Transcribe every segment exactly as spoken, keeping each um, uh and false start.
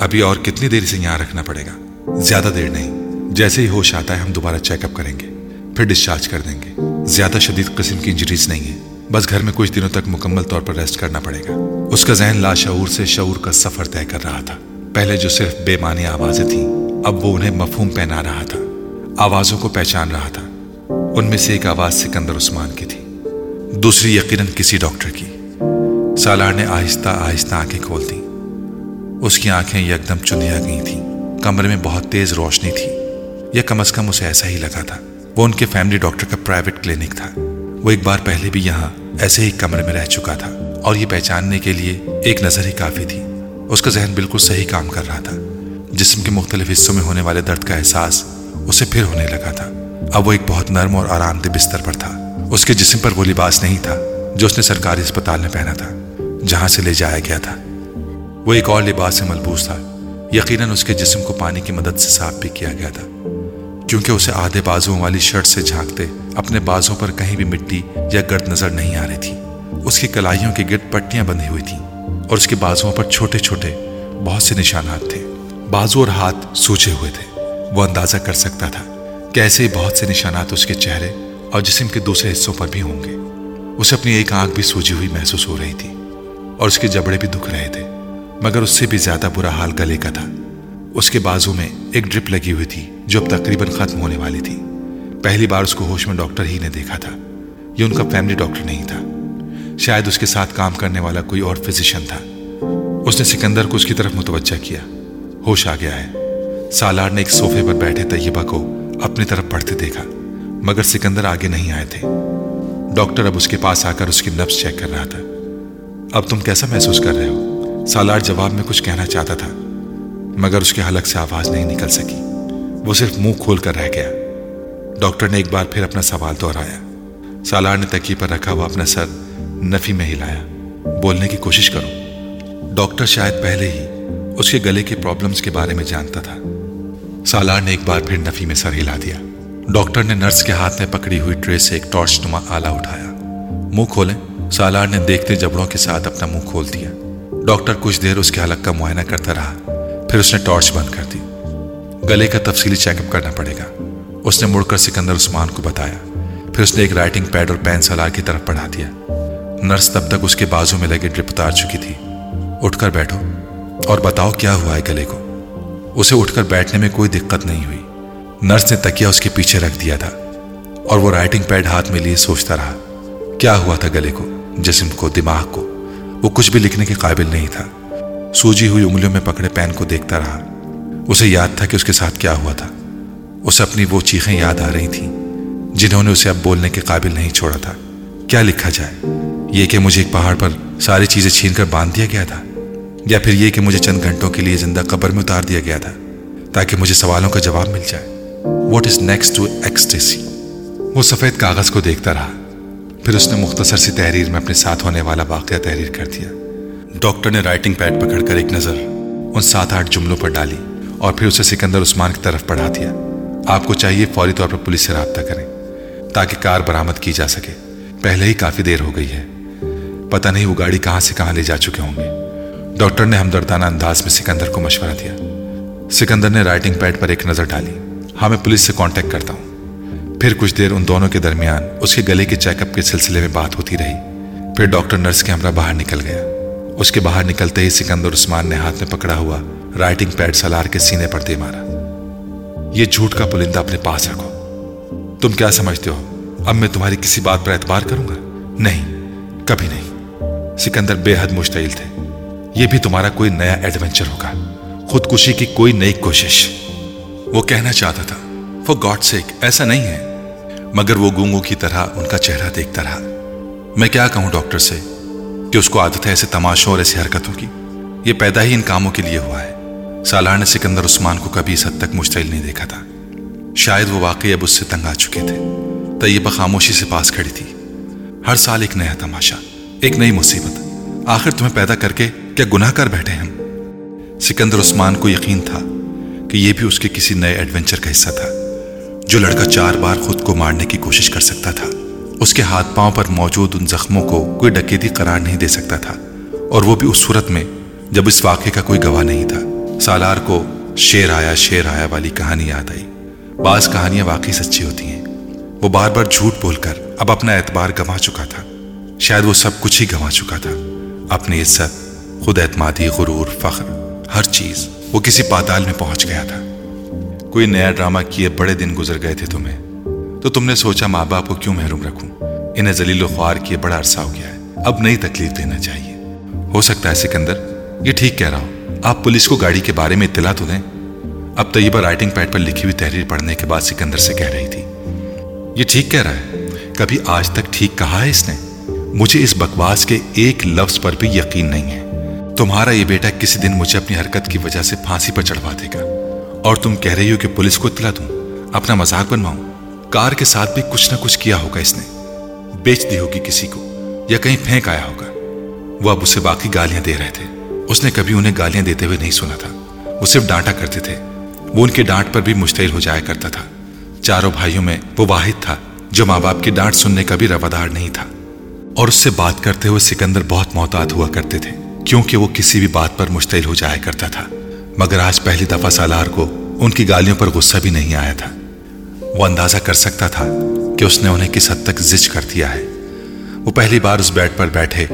ابھی اور کتنی دیر اسے یہاں رکھنا پڑے گا؟ زیادہ دیر نہیں، جیسے ہی ہوش آتا ہے ہم دوبارہ چیک اپ کریں گے، پھر ڈسچارج کر دیں گے۔ زیادہ شدید قسم کی انجریز نہیں ہیں، بس گھر میں کچھ دنوں تک مکمل طور پر ریسٹ کرنا پڑے گا۔ اس کا ذہن لاشعور سے شعور کا سفر طے کر رہا تھا۔ پہلے جو صرف بے معنی آوازیں تھیں، اب وہ انہیں مفہوم پہنا رہا تھا، آوازوں کو پہچان رہا تھا۔ ان میں سے ایک آواز سکندر عثمان کی تھی، دوسری یقیناً کسی ڈاکٹر کی۔ سالار نے آہستہ آہستہ آنکھیں کھول دیں، اس کی آنکھیں یک دم چندیا گئی تھیں۔ کمرے میں بہت تیز روشنی تھی، یا کم از کم اسے ایسا ہی لگا تھا۔ وہ ان کے فیملی ڈاکٹر کا پرائیویٹ کلینک تھا، وہ ایک بار پہلے بھی یہاں ایسے ہی کمرے میں رہ چکا تھا، اور یہ پہچاننے کے لیے ایک نظر ہی کافی تھی۔ اس کا ذہن بالکل صحیح کام کر رہا تھا، جسم کے مختلف حصوں میں ہونے والے درد کا احساس اسے پھر ہونے لگا تھا۔ اب وہ ایک بہت نرم اور آرام دہ بستر پر تھا۔ اس کے جسم پر وہ لباس نہیں تھا جو اس نے سرکاری اسپتال میں پہنا تھا، جہاں سے لے جایا گیا تھا۔ وہ ایک اور لباس سے ملبوس تھا، یقیناً اس کے جسم کو پانی کی مدد سے صاف بھی کیا گیا تھا، کیونکہ اسے آدھے بازوں والی شرٹ سے جھانکتے اپنے بازوں پر کہیں بھی مٹی یا گرد نظر نہیں آ رہی تھی۔ اس کی کلائیوں کے گرد پٹیاں بندھی ہوئی تھیں، اور اس کے بازوں پر چھوٹے چھوٹے بہت سے نشانات تھے۔ بازو اور ہاتھ سوجے ہوئے تھے، وہ اندازہ کر سکتا تھا کہ ایسے بہت سے نشانات اس کے چہرے اور جسم کے دوسرے حصوں پر بھی ہوں گے۔ اسے اپنی ایک آنکھ بھی سوجی ہوئی محسوس ہو رہی تھی، اور اس کے جبڑے بھی دکھ رہے تھے، مگر اس سے بھی زیادہ برا حال گلے کا تھا۔ اس کے بازو میں ایک ڈرپ لگی ہوئی تھی جو اب تقریباً ختم ہونے والی تھی۔ پہلی بار اس کو ہوش میں ڈاکٹر ہی نے دیکھا تھا، یہ ان کا فیملی ڈاکٹر نہیں تھا، شاید اس کے ساتھ کام کرنے والا کوئی اور فزیشین تھا۔ اس نے سکندر کو اس کی طرف متوجہ کیا۔ ہوش آ گیا ہے؟ سالار نے ایک صوفے پر بیٹھے طیبہ کو اپنی طرف بڑھتے دیکھا، مگر سکندر آگے نہیں آئے تھے۔ ڈاکٹر اب اس کے پاس آ کر اس کی نبض چیک کر رہا تھا۔ اب تم کیسا محسوس کر رہے ہو؟ سالار جواب میں کچھ کہنا چاہتا تھا، مگر اس کے حلق سے آواز نہیں نکل سکی، وہ صرف منہ کھول کر رہ گیا۔ ڈاکٹر نے ایک بار پھر اپنا سوال دہرایا۔ سالار نے تکیے پر رکھا ہوا اپنا سر نفی میں ہلایا۔ بولنے کی کوشش کرو۔ ڈاکٹر شاید پہلے ہی اس کے گلے کے پرابلمز کے بارے میں جانتا تھا۔ سالار نے ایک بار پھر نفی میں سر ہلا دیا۔ ڈاکٹر نے نرس کے ہاتھ میں پکڑی ہوئی ٹرے سے ایک ٹارچ نما آلہ اٹھایا۔ منہ کھولیں؟ سالار نے دیکھتے جبڑوں کے ساتھ اپنا منہ کھول دیا۔ ڈاکٹر کچھ دیر اس کے حلق کا معائنہ کرتا رہا، پھر اس نے ٹارچ بند کر دی۔ گلے کا تفصیلی چیک اپ کرنا پڑے گا، اس نے مڑ کر سکندر عثمان کو بتایا۔ پھر اس نے ایک رائٹنگ پیڈ اور پین سالار کی طرف بڑھا دیا۔ نرس تب تک اس کے بازو میں لگے ڈرپ اتار چکی تھی۔ اٹھ کر بیٹھو اور بتاؤ کیا ہوا ہے گلے کو۔ اسے اٹھ کر بیٹھنے میں کوئی دقت نہیں ہوئی۔ نرس نے تکیہ اس کے پیچھے رکھ دیا تھا، اور وہ رائٹنگ پیڈ ہاتھ میں لیے سوچتا رہا۔ کیا ہوا تھا گلے کو، جسم کو، دماغ کو؟ وہ کچھ بھی لکھنے کے قابل نہیں تھا۔ سوجی ہوئی انگلیوں میں پکڑے پین کو دیکھتا رہا۔ اسے یاد تھا کہ اس کے ساتھ کیا ہوا تھا۔ اسے اپنی وہ چیخیں یاد آ رہی تھیں جنہوں نے اسے اب بولنے کے قابل نہیں چھوڑا تھا۔ کیا لکھا جائے؟ یہ کہ مجھے ایک پہاڑ پر ساری چیزیں چھین کر باندھ دیا گیا تھا، یا پھر یہ کہ مجھے چند گھنٹوں کے لیے زندہ قبر میں اتار دیا گیا تھا تاکہ مجھے سوالوں کا جواب مل جائے۔ What is next to ecstasy? وہ سفید کاغذ کو دیکھتا رہا، پھر اس نے مختصر سی تحریر میں اپنے ساتھ ہونے والا واقعہ تحریر کر دیا۔ ڈاکٹر نے رائٹنگ پیڈ پکڑ کر ایک نظر ان سات آٹھ جملوں پر ڈالی، اور پھر اسے سکندر عثمان کی طرف بڑھا دیا۔ آپ کو چاہیے فوری طور پر پولیس سے رابطہ کریں تاکہ کار برآمد کی جا سکے، پہلے ہی کافی دیر ہو گئی ہے، پتہ نہیں وہ گاڑی کہاں سے کہاں لے جا چکے ہوں گے۔ ڈاکٹر نے ہمدردانہ انداز میں سکندر کو مشورہ دیا۔ سکندر نے رائٹنگ پیڈ پر ایک نظر ڈالی۔ ہاں، میں پولیس سے کانٹیکٹ کرتا ہوں۔ پھر کچھ دیر ان دونوں کے درمیان اس کے گلے کے چیک اپ کے سلسلے میں بات ہوتی رہی۔ پھر ڈاکٹر نرس کے ہمراہ باہر نکل گیا۔ اس کے باہر نکلتے ہی سکندر عثمان نے ہاتھ میں پکڑا ہوا رائٹنگ پیڈ سالار کے سینے پر دے مارا۔ یہ جھوٹ کا پرندہ اپنے پاس رکھو۔ تم کیا سمجھتے ہو اب میں تمہاری کسی بات پر اعتبار کروں گا؟ نہیں، کبھی نہیں۔ سکندر بے حد مشتعل تھے۔ یہ بھی تمہارا کوئی نیا ایڈونچر ہوگا، خودکشی کی کوئی نئی کوشش۔ وہ کہنا چاہتا تھا فار گاڈ سیک ایسا نہیں ہے، مگر وہ گونگوں کی طرح ان کا چہرہ دیکھتا رہا۔ میں کیا کہوں ڈاکٹر سے کہ اس کو عادت ہے ایسے تماشوں اور ایسی حرکتوں کی، یہ پیدا ہی ان کاموں کے لیے ہوا ہے۔ سالار نے سکندر عثمان کو کبھی اس حد تک مشتعل نہیں دیکھا تھا، شاید وہ واقعی اب اس سے تنگ آ چکے تھے۔ طیبہ خاموشی سے پاس کھڑی تھی۔ ہر سال ایک نیا تماشا، ایک نئی مصیبت، آخر تمہیں پیدا کر کے کیا گناہ کر بیٹھے ہم؟ سکندر عثمان کو یقین تھا کہ یہ بھی اس کے کسی نئے ایڈونچر کا حصہ تھا۔ جو لڑکا چار بار خود کو مارنے کی کوشش کر سکتا تھا، اس کے ہاتھ پاؤں پر موجود ان زخموں کو کوئی ڈکیتی قرار نہیں دے سکتا تھا، اور وہ بھی اس صورت میں جب اس واقعے کا کوئی گواہ نہیں تھا۔ سالار کو شیر آیا شیر آیا والی کہانی یاد آئی. بعض کہانیاں واقعی سچی ہوتی ہیں. وہ بار بار جھوٹ بول کر اب اپنا اعتبار گنوا چکا تھا. شاید وہ سب کچھ ہی گنوا چکا تھا, اپنی عزت, خود اعتمادی, غرور, فخر, ہر چیز. وہ کسی پاتال میں پہنچ گیا تھا. کوئی نیا ڈرامہ کیے بڑے دن گزر گئے تھے تمہیں, تو تم نے سوچا ماں باپ کو کیوں محروم رکھوں, انہیں ذلیل و خوار کیے بڑا عرصہ ہو گیا ہے, اب نئی تکلیف دینا چاہیے. ہو سکتا ہے سکندر یہ ٹھیک کہہ رہا ہو, آپ پولیس کو گاڑی کے بارے میں اطلاع تو دیں. اب طیبہ رائٹنگ پیڈ پر لکھی ہوئی تحریر پڑھنے کے بعد سکندر سے کہہ رہی تھی, یہ ٹھیک کہہ رہا ہے, کبھی آج تک ٹھیک کہا ہے اس نے. مجھے اس بکواس کے ایک لفظ پر بھی یقین نہیں ہے. تمہارا یہ بیٹا کسی دن مجھے اپنی حرکت کی وجہ سے پھانسی پر چڑھوا دے گا, اور تم کہہ رہی ہو کہ پولیس کو اطلاع دوں, اپنا مذاق بنواؤں. کار کے ساتھ بھی کچھ نہ کچھ کیا ہوگا اس نے, بیچ دی ہوگی کسی کو یا کہیں پھینک آیا ہوگا. وہ اب اسے باقی گالیاں دے رہے تھے. اس نے کبھی انہیں گالیاں دیتے ہوئے نہیں سنا تھا, وہ صرف ڈانٹا کرتے تھے. وہ ان کی ڈانٹ پر بھی مشتعل ہو جایا کرتا تھا. چاروں بھائیوں میں وہ واحد تھا جو ماں باپ کی ڈانٹ سننے کا بھی روادار نہیں تھا, اور اس سے بات کرتے ہوئے سکندر بہت محتاط ہوا کرتے تھے, کیونکہ وہ کسی بھی بات پر مشتعل ہو جایا کرتا تھا. مگر آج پہلی دفعہ سالار کو ان کی گالیوں پر غصہ بھی نہیں آیا تھا. وہ اندازہ کر سکتا تھا کہ اس نے انہیں کس حد تک زج کر دیا ہے. وہ پہلی بار اس بیڈ پر بیٹھے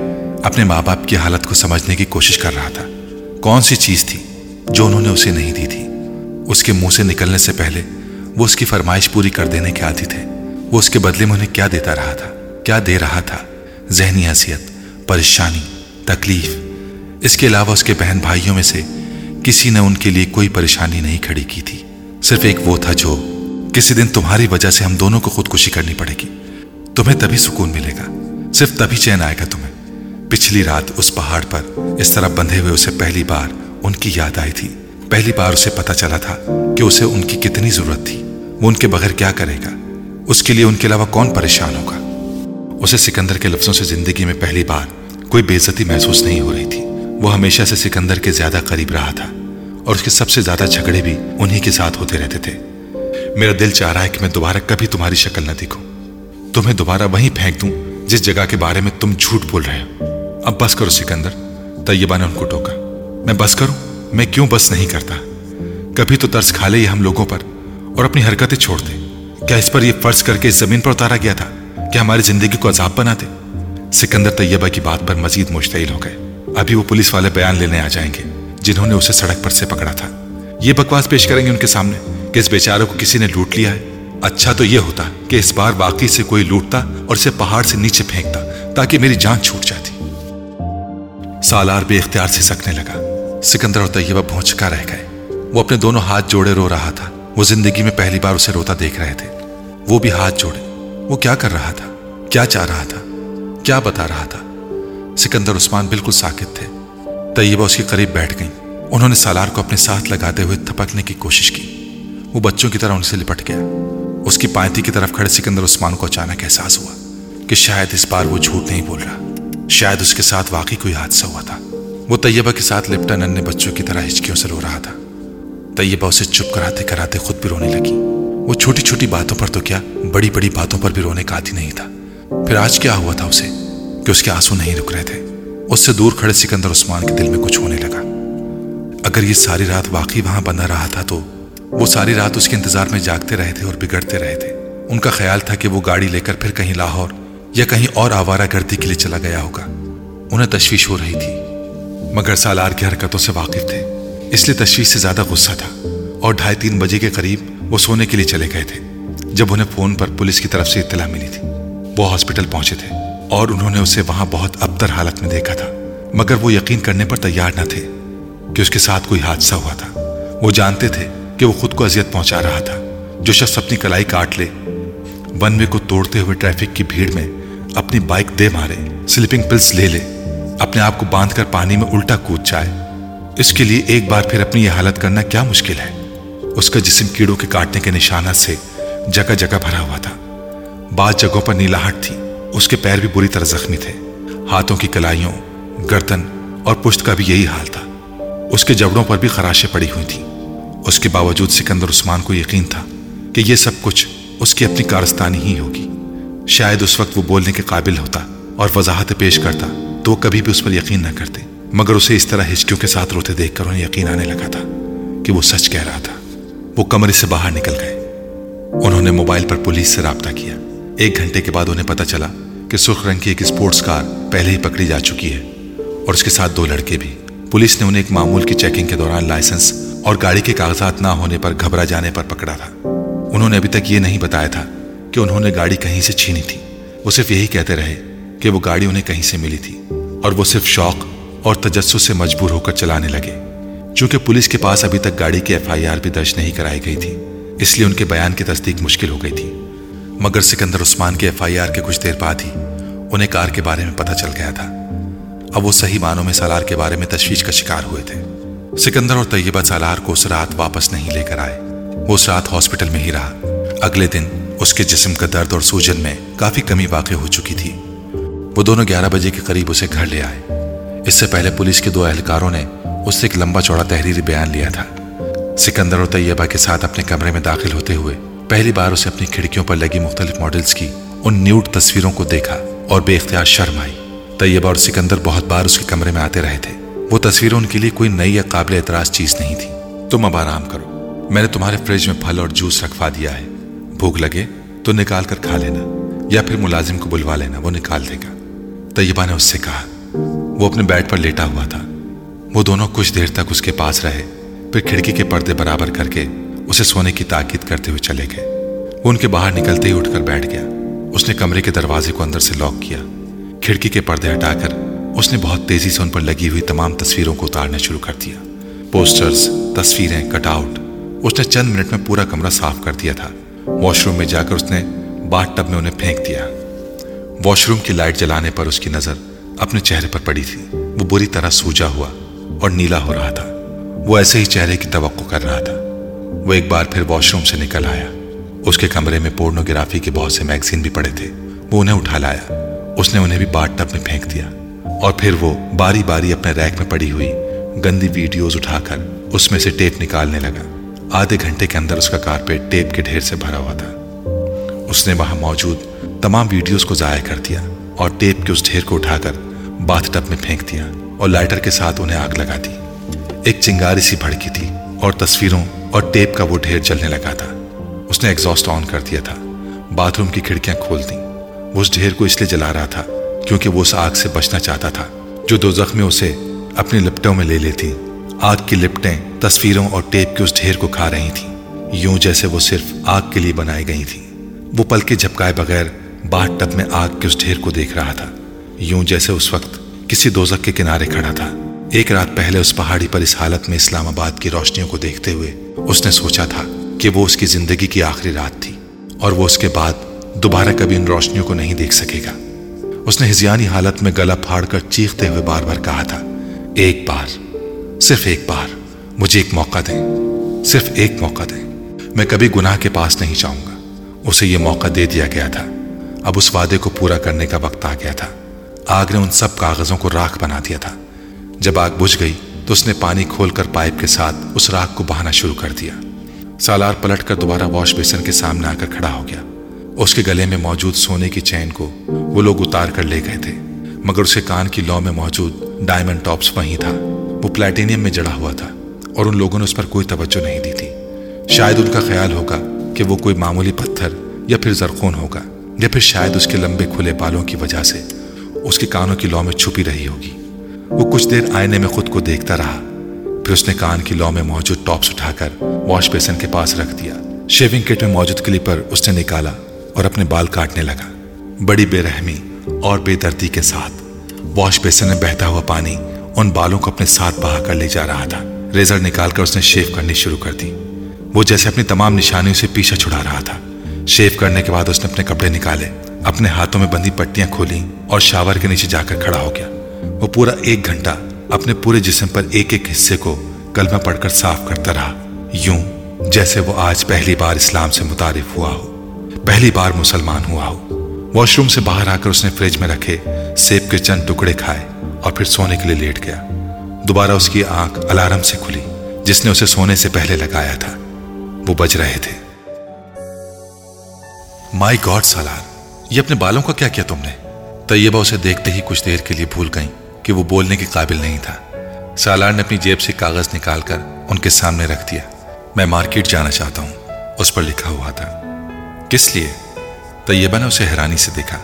اپنے ماں باپ کی حالت کو سمجھنے کی کوشش کر رہا تھا. کون سی چیز تھی جو انہوں نے اسے نہیں دی تھی؟ اس کے منہ سے نکلنے سے پہلے وہ اس کی فرمائش پوری کر دینے کے عادی تھے. وہ اس کے بدلے میں انہیں کیا دیتا رہا تھا, کیا دے رہا تھا؟ ذہنی حیثیت, پریشانی, تکلیف. اس کے علاوہ اس کے بہن بھائیوں میں سے کسی نے ان کے لیے کوئی پریشانی نہیں کھڑی کی تھی. صرف ایک وہ تھا جو کسی دن تمہاری وجہ سے ہم دونوں کو خودکشی کرنی پڑے گی, تمہیں تبھی سکون ملے گا, صرف تبھی چین آئے گا تمہیں. پچھلی رات اس پہاڑ پر اس طرح بندھے ہوئے اسے پہلی بار ان کی یاد آئی تھی. پہلی بار اسے پتہ چلا تھا کہ اسے ان کی کتنی ضرورت تھی. وہ ان کے بغیر کیا کرے گا, اس کے لیے ان کے علاوہ کون پریشان ہوگا. اسے سکندر کے لفظوں سے زندگی میں پہلی بار کوئی بے عزتی محسوس نہیں ہو رہی تھی. وہ ہمیشہ سے سکندر کے زیادہ قریب رہا تھا, اور اس کے سب سے زیادہ جھگڑے بھی انہی کے ساتھ ہوتے رہتے تھے. میرا دل چاہ رہا ہے کہ میں دوبارہ کبھی تمہاری شکل نہ دیکھوں, تمہیں دوبارہ وہیں پھینک دوں جس جگہ کے بارے میں تم جھوٹ بول رہے ہو. اب بس کرو سکندر, طیبہ نے ان کو ٹوکا. میں بس کروں؟ میں کیوں بس نہیں کرتا؟ کبھی تو ترس کھا لے یہ ہم لوگوں پر, اور اپنی حرکتیں چھوڑ دے. کیا اس پر یہ فرض کر کے اس زمین پر اتارا گیا تھا کہ ہماری زندگی کو عذاب بنا دے؟ سکندر طیبہ کی بات پر مزید مشتعل ہو گئے. ابھی وہ پولیس والے بیان لینے آ جائیں گے جنہوں نے اسے سڑک پر سے پکڑا تھا. یہ بکواس پیش کریں گے ان کے سامنے کہ اس بیچارے کو کسی نے لوٹ لیا ہے. اچھا تو یہ ہوتا کہ اس بار واقعی سے کوئی لوٹتا اور اسے پہاڑ سے نیچے پھینکتا تاکہ میری جان چھوٹ جاتی. سالار بے اختیار سے سکنے لگا. سکندر اور طیبہ بھونچکا رہ گئے. وہ اپنے دونوں ہاتھ جوڑے رو رہا تھا. وہ زندگی میں پہلی بار اسے روتا دیکھ رہے تھے. وہ بھی ہاتھ جوڑے. وہ کیا کر رہا تھا, کیا چاہ رہا تھا, کیا بتا رہا تھا؟ سکندر عثمان بالکل ساکت تھے. طیبہ اس کے قریب بیٹھ گئیں. انہوں نے سالار کو اپنے ساتھ لگاتے ہوئے تھپکنے کی کوشش کی. وہ بچوں کی طرح ان سے لپٹ گیا. اس کی پائنتی کی طرف کھڑے سکندر عثمان کو اچانک احساس ہوا کہ شاید اس بار وہ جھوٹ نہیں بول رہا, شاید اس کے ساتھ واقعی کوئی حادثہ ہوا تھا. وہ طیبہ کے ساتھ لپٹا ننے بچوں کی طرح ہچکیوں سے رو رہا تھا. طیبہ اسے چپ کراتے کراتے خود بھی رونے لگی. وہ چھوٹی چھوٹی باتوں پر تو کیا بڑی بڑی باتوں پر بھی رونے کا عادی نہیں تھا. پھر آج کیا ہوا تھا اسے کہ اس کے آنسو نہیں رک رہے تھے. اس سے دور کھڑے سکندر عثمان کے دل میں کچھ ہونے لگا. اگر یہ ساری رات واقعی وہاں بندہ رہا تھا تو وہ ساری رات اس کے انتظار میں جاگتے رہے تھے اور بگڑتے رہے تھے. ان کا خیال تھا کہ وہ گاڑی لے کر پھر کہیں لاہور یا کہیں اور آوارہ گردی کے لیے چلا گیا ہوگا. انہیں تشویش ہو رہی تھی, مگر سالار کی حرکتوں سے واقف تھے, اس لیے تشویش سے زیادہ غصہ تھا. اور ڈھائی تین بجے کے قریب وہ سونے کے لیے چلے گئے تھے جب انہیں فون پر پولیس کی طرف سے اطلاع ملی تھی. وہ ہاسپٹل پہنچے تھے اور انہوں نے اسے وہاں بہت ابتر حالت میں دیکھا تھا, مگر وہ یقین کرنے پر تیار نہ تھے کہ اس کے ساتھ کوئی حادثہ ہوا تھا. وہ جانتے تھے کہ وہ خود کو اذیت پہنچا رہا تھا. جو شخص اپنی کلائی کاٹ لے, ون وے کو توڑتے ہوئے ٹریفک کی بھیڑ میں اپنی بائک دے مارے, سلیپنگ پلز لے لے, اپنے آپ کو باندھ کر پانی میں الٹا کود جائے, اس کے لیے ایک بار پھر اپنی یہ حالت کرنا کیا مشکل ہے. اس کا جسم کیڑوں کے کاٹنے کے نشانات سے جگہ جگہ بھرا ہوا تھا. بعض جگہوں پر نیلاہٹ تھی. اس کے پیر بھی بری طرح زخمی تھے. ہاتھوں کی کلائیوں, گردن اور پشت کا بھی یہی حال تھا. اس کے جبڑوں پر بھی خراشیں پڑی ہوئی تھیں. اس کے باوجود سکندر عثمان کو یقین تھا کہ یہ سب کچھ اس کی اپنی کارستانی ہی ہوگی. شاید اس وقت وہ بولنے کے قابل ہوتا اور وضاحت پیش کرتا تو وہ کبھی بھی اس پر یقین نہ کرتے. مگر اسے اس طرح ہچکیوں کے ساتھ روتے دیکھ کر انہیں یقین آنے لگا تھا کہ وہ سچ کہہ رہا تھا. وہ کمرے سے باہر نکل گئے. انہوں نے موبائل پر پولیس سے رابطہ کیا. ایک گھنٹے کے بعد انہیں پتہ چلا کہ سرخ رنگ کی ایک اسپورٹس کار پہلے ہی پکڑی جا چکی ہے اور اس کے ساتھ دو لڑکے بھی. پولیس نے انہیں ایک معمول کی چیکنگ کے دوران لائسنس اور گاڑی کے کاغذات نہ ہونے پر گھبرا جانے پر پکڑا تھا. انہوں نے ابھی تک یہ نہیں بتایا تھا کہ انہوں نے گاڑی کہیں سے چھینی تھی. وہ صرف یہی کہتے رہے کہ وہ گاڑی انہیں کہیں سے ملی تھی اور وہ صرف شوق اور تجسس سے مجبور ہو کر چلانے لگے. چونکہ پولیس کے پاس ابھی تک گاڑی کی ایف آئی آر بھی درج نہیں کرائی گئی تھی اس لیے ان کے بیان کی تصدیق مشکل ہو گئی تھی. مگر سکندر عثمان کے ایف آئی آر کے کچھ دیر بعد ہی انہیں کار کے بارے میں پتہ چل گیا تھا. اب وہ صحیح معنوں میں سالار کے بارے میں تشویش کا شکار ہوئے تھے. سکندر اور طیبہ سالار کو اس رات واپس نہیں لے کر آئے. وہ اس رات ہاسپٹل میں ہی رہا. اگلے دن اس کے جسم کا درد اور سوجن میں کافی کمی واقع ہو چکی تھی. وہ دونوں گیارہ بجے کے قریب اسے گھر لے آئے. اس سے پہلے پولیس کے دو اہلکاروں نے اس سے ایک لمبا چوڑا تحریری بیان لیا تھا. سکندر اور طیبہ کے ساتھ اپنے کمرے میں داخل ہوتے ہوئے پہلی بار اسے اپنی کھڑکیوں پر لگی مختلف ماڈلز کی ان نیوڈ تصویروں کو دیکھا اور بے اختیار شرم آئی. طیبہ اور سکندر بہت بار اس کے کمرے میں آتے رہے تھے. وہ تصویریں ان کے لیے کوئی نئی یا قابل اعتراض چیز نہیں تھی. تم اب آرام کرو, میں نے تمہارے فریج میں پھل اور جوس رکھوا دیا ہے, بھوک لگے تو نکال کر کھا لینا یا پھر ملازم کو بلوا لینا, وہ نکال دے گا, طیبہ نے اس سے کہا. وہ اپنے بیڈ پر لیٹا ہوا تھا. وہ دونوں کچھ دیر تک اس کے پاس رہے, پھر کھڑکی کے پردے برابر کر کے اسے سونے کی تاکید کرتے ہوئے چلے گئے. وہ ان کے باہر نکلتے ہی اٹھ کر بیٹھ گیا. اس نے کمرے کے دروازے کو اندر سے لاک کیا. کھڑکی کے پردے ہٹا کر اس نے بہت تیزی سے ان پر لگی ہوئی تمام تصویروں کو اتارنا شروع کر دیا. پوسٹرز, تصویریں, کٹ آؤٹ. اس نے چند منٹ میں پورا کمرہ صاف کر دیا تھا. واش روم میں جا کر اس نے باتھ ٹب میں انہیں پھینک دیا. واش روم کی لائٹ جلانے پر اس کی نظر اپنے چہرے پر پڑی تھی. وہ بری طرح سوجا ہوا اور نیلا ہو رہا تھا. وہ ایسے ہی چہرے کی توقع کر رہا تھا. وہ ایک بار پھر واش روم سے نکل آیا. اس کے کمرے میں پورنوگرافی کے بہت سے میگزین بھی پڑے تھے. وہ انہیں اٹھا لایا. اس نے انہیں بھی باتھ ٹب میں پھینک دیا اور پھر وہ باری باری اپنے ریک میں پڑی ہوئی گندی ویڈیوز اٹھا کر اس میں سے ٹیپ نکالنے لگا. آدھے گھنٹے کے اندر اس کا کارپیٹ ٹیپ کے ڈھیر سے بھرا ہوا تھا. اس نے وہاں موجود تمام ویڈیوز کو ضائع کر دیا اور ٹیپ کے اس ڈھیر کو اٹھا کر باتھ ٹب میں پھینک دیا اور لائٹر کے ساتھ انہیں آگ لگا دی. ایک چنگاری سی بھڑکی تھی اور تصویروں اور ٹیپ کا وہ ڈھیر جلنے لگا تھا. اس نے ایگزاسٹ آن کر دیا تھا. باتھ روم کی کھڑکیاں کھول دیں. وہ اس ڈھیر کو اس لیے جلا رہا تھا کیونکہ وہ اس آگ سے بچنا چاہتا تھا جو دوزخ میں اسے اپنی لپٹوں میں لے لیتی. آگ کی لپٹیں تصویروں اور ٹیپ کے اس ڈھیر کو کھا رہی تھیں, یوں جیسے وہ صرف آگ کے لیے بنائی گئی تھیں. وہ پلکیں جھپکائے بغیر باتھ ٹب میں آگ کے اس ڈھیر کو دیکھ رہا تھا, یوں جیسے اس وقت کسی دوزخ کے کنارے کھڑا تھا. ایک رات پہلے اس پہاڑی پر اس حالت میں اسلام آباد کی روشنیوں کو دیکھتے ہوئے اس نے سوچا تھا کہ وہ اس کی زندگی کی آخری رات تھی اور وہ اس کے بعد دوبارہ کبھی ان روشنیوں کو نہیں دیکھ سکے گا. اس نے ہزیانی حالت میں گلا پھاڑ کر چیختے ہوئے بار بار کہا تھا, ایک بار, صرف ایک بار مجھے ایک موقع دیں, صرف ایک موقع دیں, میں کبھی گناہ کے پاس نہیں جاؤں گا. اسے یہ موقع دے دیا گیا تھا. اب اس وعدے کو پورا کرنے کا وقت آ گیا تھا. آگ نے ان سب کاغذوں کو راکھ بنا دیا تھا. جب آگ بجھ گئی تو اس نے پانی کھول کر پائپ کے ساتھ اس راکھ کو بہانا شروع کر دیا. سالار پلٹ کر دوبارہ واش بیسن کے سامنے آ کر کھڑا ہو گیا. اس کے گلے میں موجود سونے کی چین کو وہ لوگ اتار کر لے گئے تھے, مگر اس کے کان کی لو میں موجود ڈائمنڈ ٹاپس وہیں تھا. وہ پلیٹینیم میں جڑا ہوا تھا اور ان لوگوں نے اس پر کوئی توجہ نہیں دی تھی. شاید ان کا خیال ہوگا کہ وہ کوئی معمولی پتھر یا پھر زرخون ہوگا, یا پھر شاید اس کے لمبے کھلے بالوں کی وجہ سے اس کے کانوں کی لو میں چھپی رہی ہوگی. وہ کچھ دیر آئینے میں خود کو دیکھتا رہا, پھر اس نے کان کی لو میں موجود ٹاپس اٹھا کر واش بیسن کے پاس رکھ دیا. شیونگ کٹ میں موجود کلیپر اس نے نکالا اور اپنے بال کاٹنے لگا, بڑی بے رحمی اور بے دردی کے ساتھ. واش بیسن میں بہتا ہوا پانی ان بالوں کو اپنے ساتھ بہا کر لے جا رہا تھا. ریزر نکال کر اس نے شیو کرنی شروع کر دی. وہ جیسے اپنی تمام نشانیوں سے پیچھا چھڑا رہا تھا. شیو کرنے کے بعد اس نے اپنے کپڑے نکالے, اپنے ہاتھوں میں بندھی پٹیاں کھولیں اور شاور کے نیچے جا کر کھڑا ہو گیا. وہ پورا ایک گھنٹہ اپنے پورے جسم پر ایک ایک حصے کو کلمہ پڑھ کر صاف کرتا رہا, یوں جیسے وہ آج پہلی بار اسلام سے متعارف ہوا ہو, پہلی بار مسلمان ہوا ہو. واش روم سے باہر آ کر اس نے فریج میں رکھے سیب کے چند ٹکڑے کھائے اور پھر سونے کے لیے لیٹ گیا. دوبارہ اس کی آنکھ الارم سے کھلی جس نے اسے سونے سے پہلے لگایا تھا. وہ بج رہے تھے. مائی گاڈ سالار, یہ اپنے بالوں کا کیا کیا تم نے؟ طیبہ اسے دیکھتے ہی کچھ دیر کے لیے بھول گئیں کہ وہ بولنے کے قابل نہیں تھا. سالار نے اپنی جیب سے کاغذ نکال کر ان کے سامنے رکھ دیا. میں مارکیٹ جانا چاہتا ہوں, اس پر لکھا ہوا تھا. کس لیے؟ طیبہ نے اسے حیرانی سے دیکھا.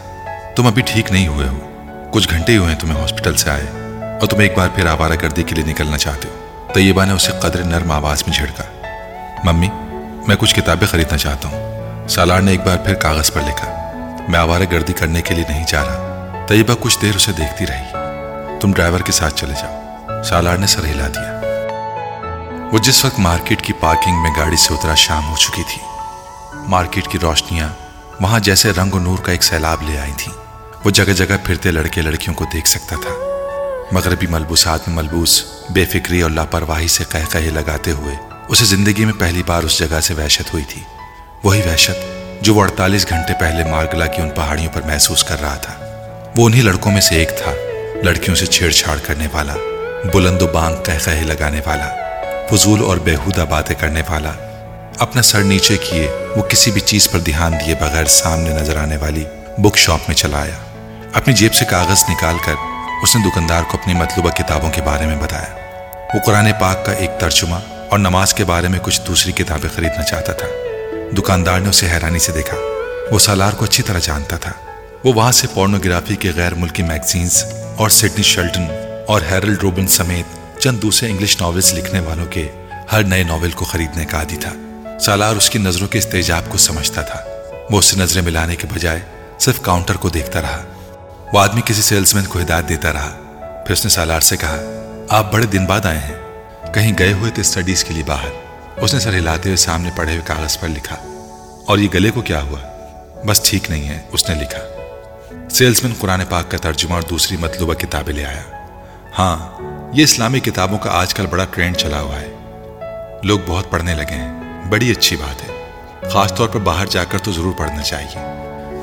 تم ابھی ٹھیک نہیں ہوئے ہو, کچھ گھنٹے ہی ہوئے ہیں تمہیں ہاسپٹل سے آئے, اور تمہیں ایک بار پھر آوارہ گردی کے لیے نکلنا چاہتے ہو. طیبہ نے اسے قدر نرم آواز میں جھڑکا. ممی, میں کچھ کتابیں خریدنا چاہتا ہوں, سالار نے ایک بار پھر کاغذ پر لکھا. میں آوارہ گردی کرنے کے لیے نہیں جا رہا. طیبہ کچھ دیر اسے دیکھتی رہی. تم ڈرائیور کے ساتھ چلے جاؤ, سالار نے سر ہلا دیا. وہ جس وقت مارکیٹ کی پارکنگ میں گاڑی سے اترا شام ہو چکی تھی. مارکیٹ کی روشنیاں وہاں جیسے رنگ و نور کا ایک سیلاب لے آئی تھیں. وہ جگہ جگہ پھرتے لڑکے لڑکیوں کو دیکھ سکتا تھا, مغربی ملبوسات میں ملبوس, بے فکری اور لاپرواہی سے قہ قہے لگاتے ہوئے. اسے زندگی میں پہلی بار اس جگہ سے وحشت ہوئی تھی, وہی وحشت جو وہ اڑتالیس گھنٹے پہلے مارگلا کی ان پہاڑیوں پر محسوس کر رہا تھا. وہ انہی لڑکوں میں سے ایک تھا, لڑکیوں سے چھیڑ چھاڑ کرنے والا, بلند و بانگ قہ قہے لگانے والا, فضول اور بیہودہ باتیں کرنے والا. اپنا سر نیچے کیے وہ کسی بھی چیز پر دھیان دیے بغیر سامنے نظر آنے والی بک شاپ میں چلا آیا. اپنی جیب سے کاغذ نکال کر اس نے دکاندار کو اپنی مطلوبہ کتابوں کے بارے میں بتایا. وہ قرآن پاک کا ایک ترجمہ اور نماز کے بارے میں کچھ دوسری کتابیں خریدنا چاہتا تھا. دکاندار نے اسے حیرانی سے دیکھا. وہ سالار کو اچھی طرح جانتا تھا. وہ وہاں سے پورنوگرافی کے غیر ملکی میگزینز اور سڈنی شیلٹن اور ہیرلڈ روبن سمیت چند دوسرے انگلش ناولز لکھنے والوں کے ہر نئے ناول کو خریدنے کا عادی تھا. سالار اس کی نظروں کے استعجاب کو سمجھتا تھا. وہ اس سے نظریں ملانے کے بجائے صرف کاؤنٹر کو دیکھتا رہا. وہ آدمی کسی سیلز مین کو ہدایت دیتا رہا. پھر اس نے سالار سے کہا, آپ بڑے دن بعد آئے ہیں, کہیں گئے ہوئے تھے اسٹڈیز کے لیے باہر؟ اس نے سر ہلاتے ہوئے سامنے پڑے ہوئے کاغذ پر لکھا, اور یہ گلے کو کیا ہوا؟ بس ٹھیک نہیں ہے, اس نے لکھا. سیلز مین قرآن پاک کا ترجمہ اور دوسری مطلوبہ کتابیں لے آیا. ہاں, یہ اسلامی کتابوں کا آج کل بڑا ٹرینڈ چلا ہوا ہے, لوگ بہت پڑھنے لگے ہیں. بڑی اچھی بات ہے, خاص طور پر باہر جا کر تو ضرور پڑھنا چاہیے,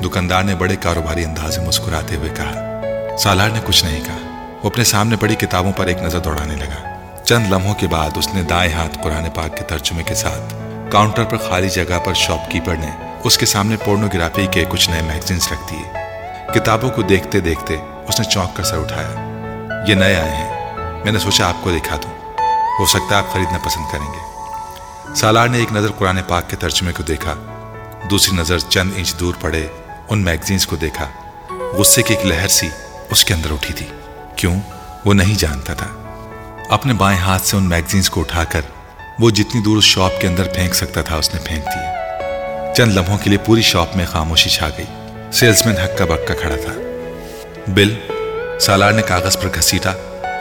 دکاندار نے بڑے کاروباری انداز میں مسکراتے ہوئے کہا. سالار نے کچھ نہیں کہا. وہ اپنے سامنے پڑی کتابوں پر ایک نظر دوڑانے لگا. چند لمحوں کے بعد اس نے دائیں ہاتھ قرآن پاک کے ترجمے کے ساتھ کاؤنٹر پر خالی جگہ پر شاپ کیپر نے اس کے سامنے پورنوگرافی کے کچھ نئے میگزینز رکھ دیے. کتابوں کو دیکھتے دیکھتے اس نے چونک کر سر اٹھایا. یہ نئے آئے ہیں, میں نے سوچا آپ کو دکھا دوں, ہو سکتا ہے آپ خریدنا پسند کریں گے. سالار نے ایک نظر قرآن پاک کے ترجمے کو دیکھا, دوسری نظر چند انچ دور پڑے ان میگزینز کو دیکھا. غصے کی ایک لہر سی اس کے اندر اٹھی تھی. کیوں, وہ نہیں جانتا تھا. اپنے بائیں ہاتھ سے ان میگزینز کو اٹھا کر وہ جتنی دور اس شاپ کے اندر پھینک سکتا تھا اس نے پھینک دیے. چند لمحوں کے لیے پوری شاپ میں خاموشی چھا گئی. سیلز مین ہکا بکا کھڑا تھا. بل, سالار نے کاغذ پر گھسیٹا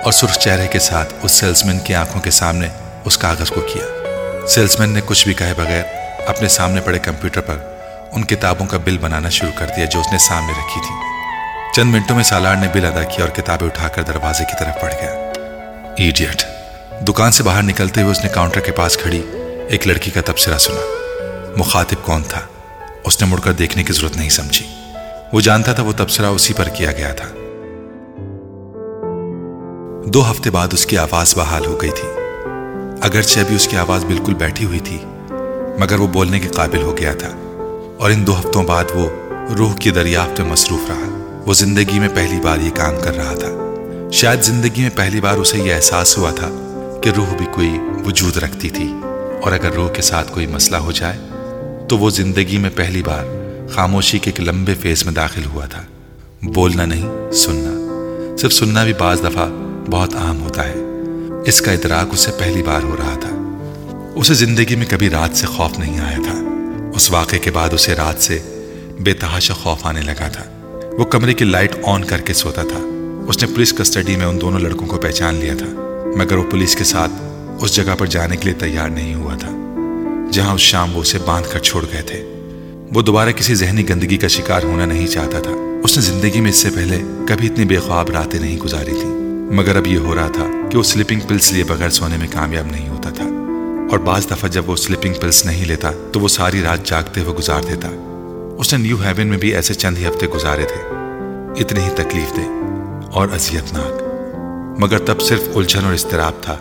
اور سرخ چہرے کے ساتھ اس سیلز مین کی آنکھوں کے سامنے اس کاغذ کو کیا. سیلز مین نے کچھ بھی کہے بغیر اپنے سامنے پڑے کمپیوٹر پر ان کتابوں کا بل بنانا شروع کر دیا جو اس نے سامنے رکھی تھی. چند منٹوں میں سالار نے بل ادا کیا اور کتابیں اٹھا کر دروازے کی طرف بڑھ گیا. ایڈیٹ, دکان سے باہر نکلتے ہوئے اس نے کاؤنٹر کے پاس کھڑی ایک لڑکی کا تبصرہ سنا. مخاطب کون تھا اس نے مڑ کر دیکھنے کی ضرورت نہیں سمجھی. وہ جانتا تھا وہ تبصرہ اسی پر کیا گیا تھا. دو ہفتے بعد اس کی آواز بحال ہو گئی تھی. اگرچہ ابھی اس کی آواز بالکل بیٹھی ہوئی تھی, مگر وہ بولنے کے قابل ہو گیا تھا. اور ان دو ہفتوں بعد وہ روح کی دریافت میں مصروف رہا. وہ زندگی میں پہلی بار یہ کام کر رہا تھا. شاید زندگی میں پہلی بار اسے یہ احساس ہوا تھا کہ روح بھی کوئی وجود رکھتی تھی, اور اگر روح کے ساتھ کوئی مسئلہ ہو جائے تو وہ زندگی میں پہلی بار خاموشی کے ایک لمبے فیز میں داخل ہوا تھا. بولنا نہیں, سننا, صرف سننا بھی بعض دفعہ بہت عام ہوتا ہے. اس کا ادراک اسے پہلی بار ہو رہا تھا. اسے زندگی میں کبھی رات سے خوف نہیں آیا تھا. اس واقعے کے بعد اسے رات سے بے تحاشا خوف آنے لگا تھا. وہ کمرے کی لائٹ آن کر کے سوتا تھا. اس نے پولیس کسٹڈی میں ان دونوں لڑکوں کو پہچان لیا تھا, مگر وہ پولیس کے ساتھ اس جگہ پر جانے کے لیے تیار نہیں ہوا تھا جہاں اس شام وہ اسے باندھ کر چھوڑ گئے تھے. وہ دوبارہ کسی ذہنی گندگی کا شکار ہونا نہیں چاہتا تھا. اس نے زندگی میں اس سے پہلے کبھی اتنی بے خواب راتیں نہیں گزاری تھیں, مگر اب یہ ہو رہا تھا کہ وہ سلیپنگ پلس لیے بغیر سونے میں کامیاب نہیں ہوتا تھا, اور بعض دفعہ جب وہ سلیپنگ پلس نہیں لیتا تو وہ ساری رات جاگتے ہوئے گزار دیتا. اس نے نیو ہیون میں بھی ایسے چند ہی ہفتے گزارے تھے, اتنے ہی تکلیف دہ اور اذیت ناک, مگر تب صرف الجھن اور اضطراب تھا,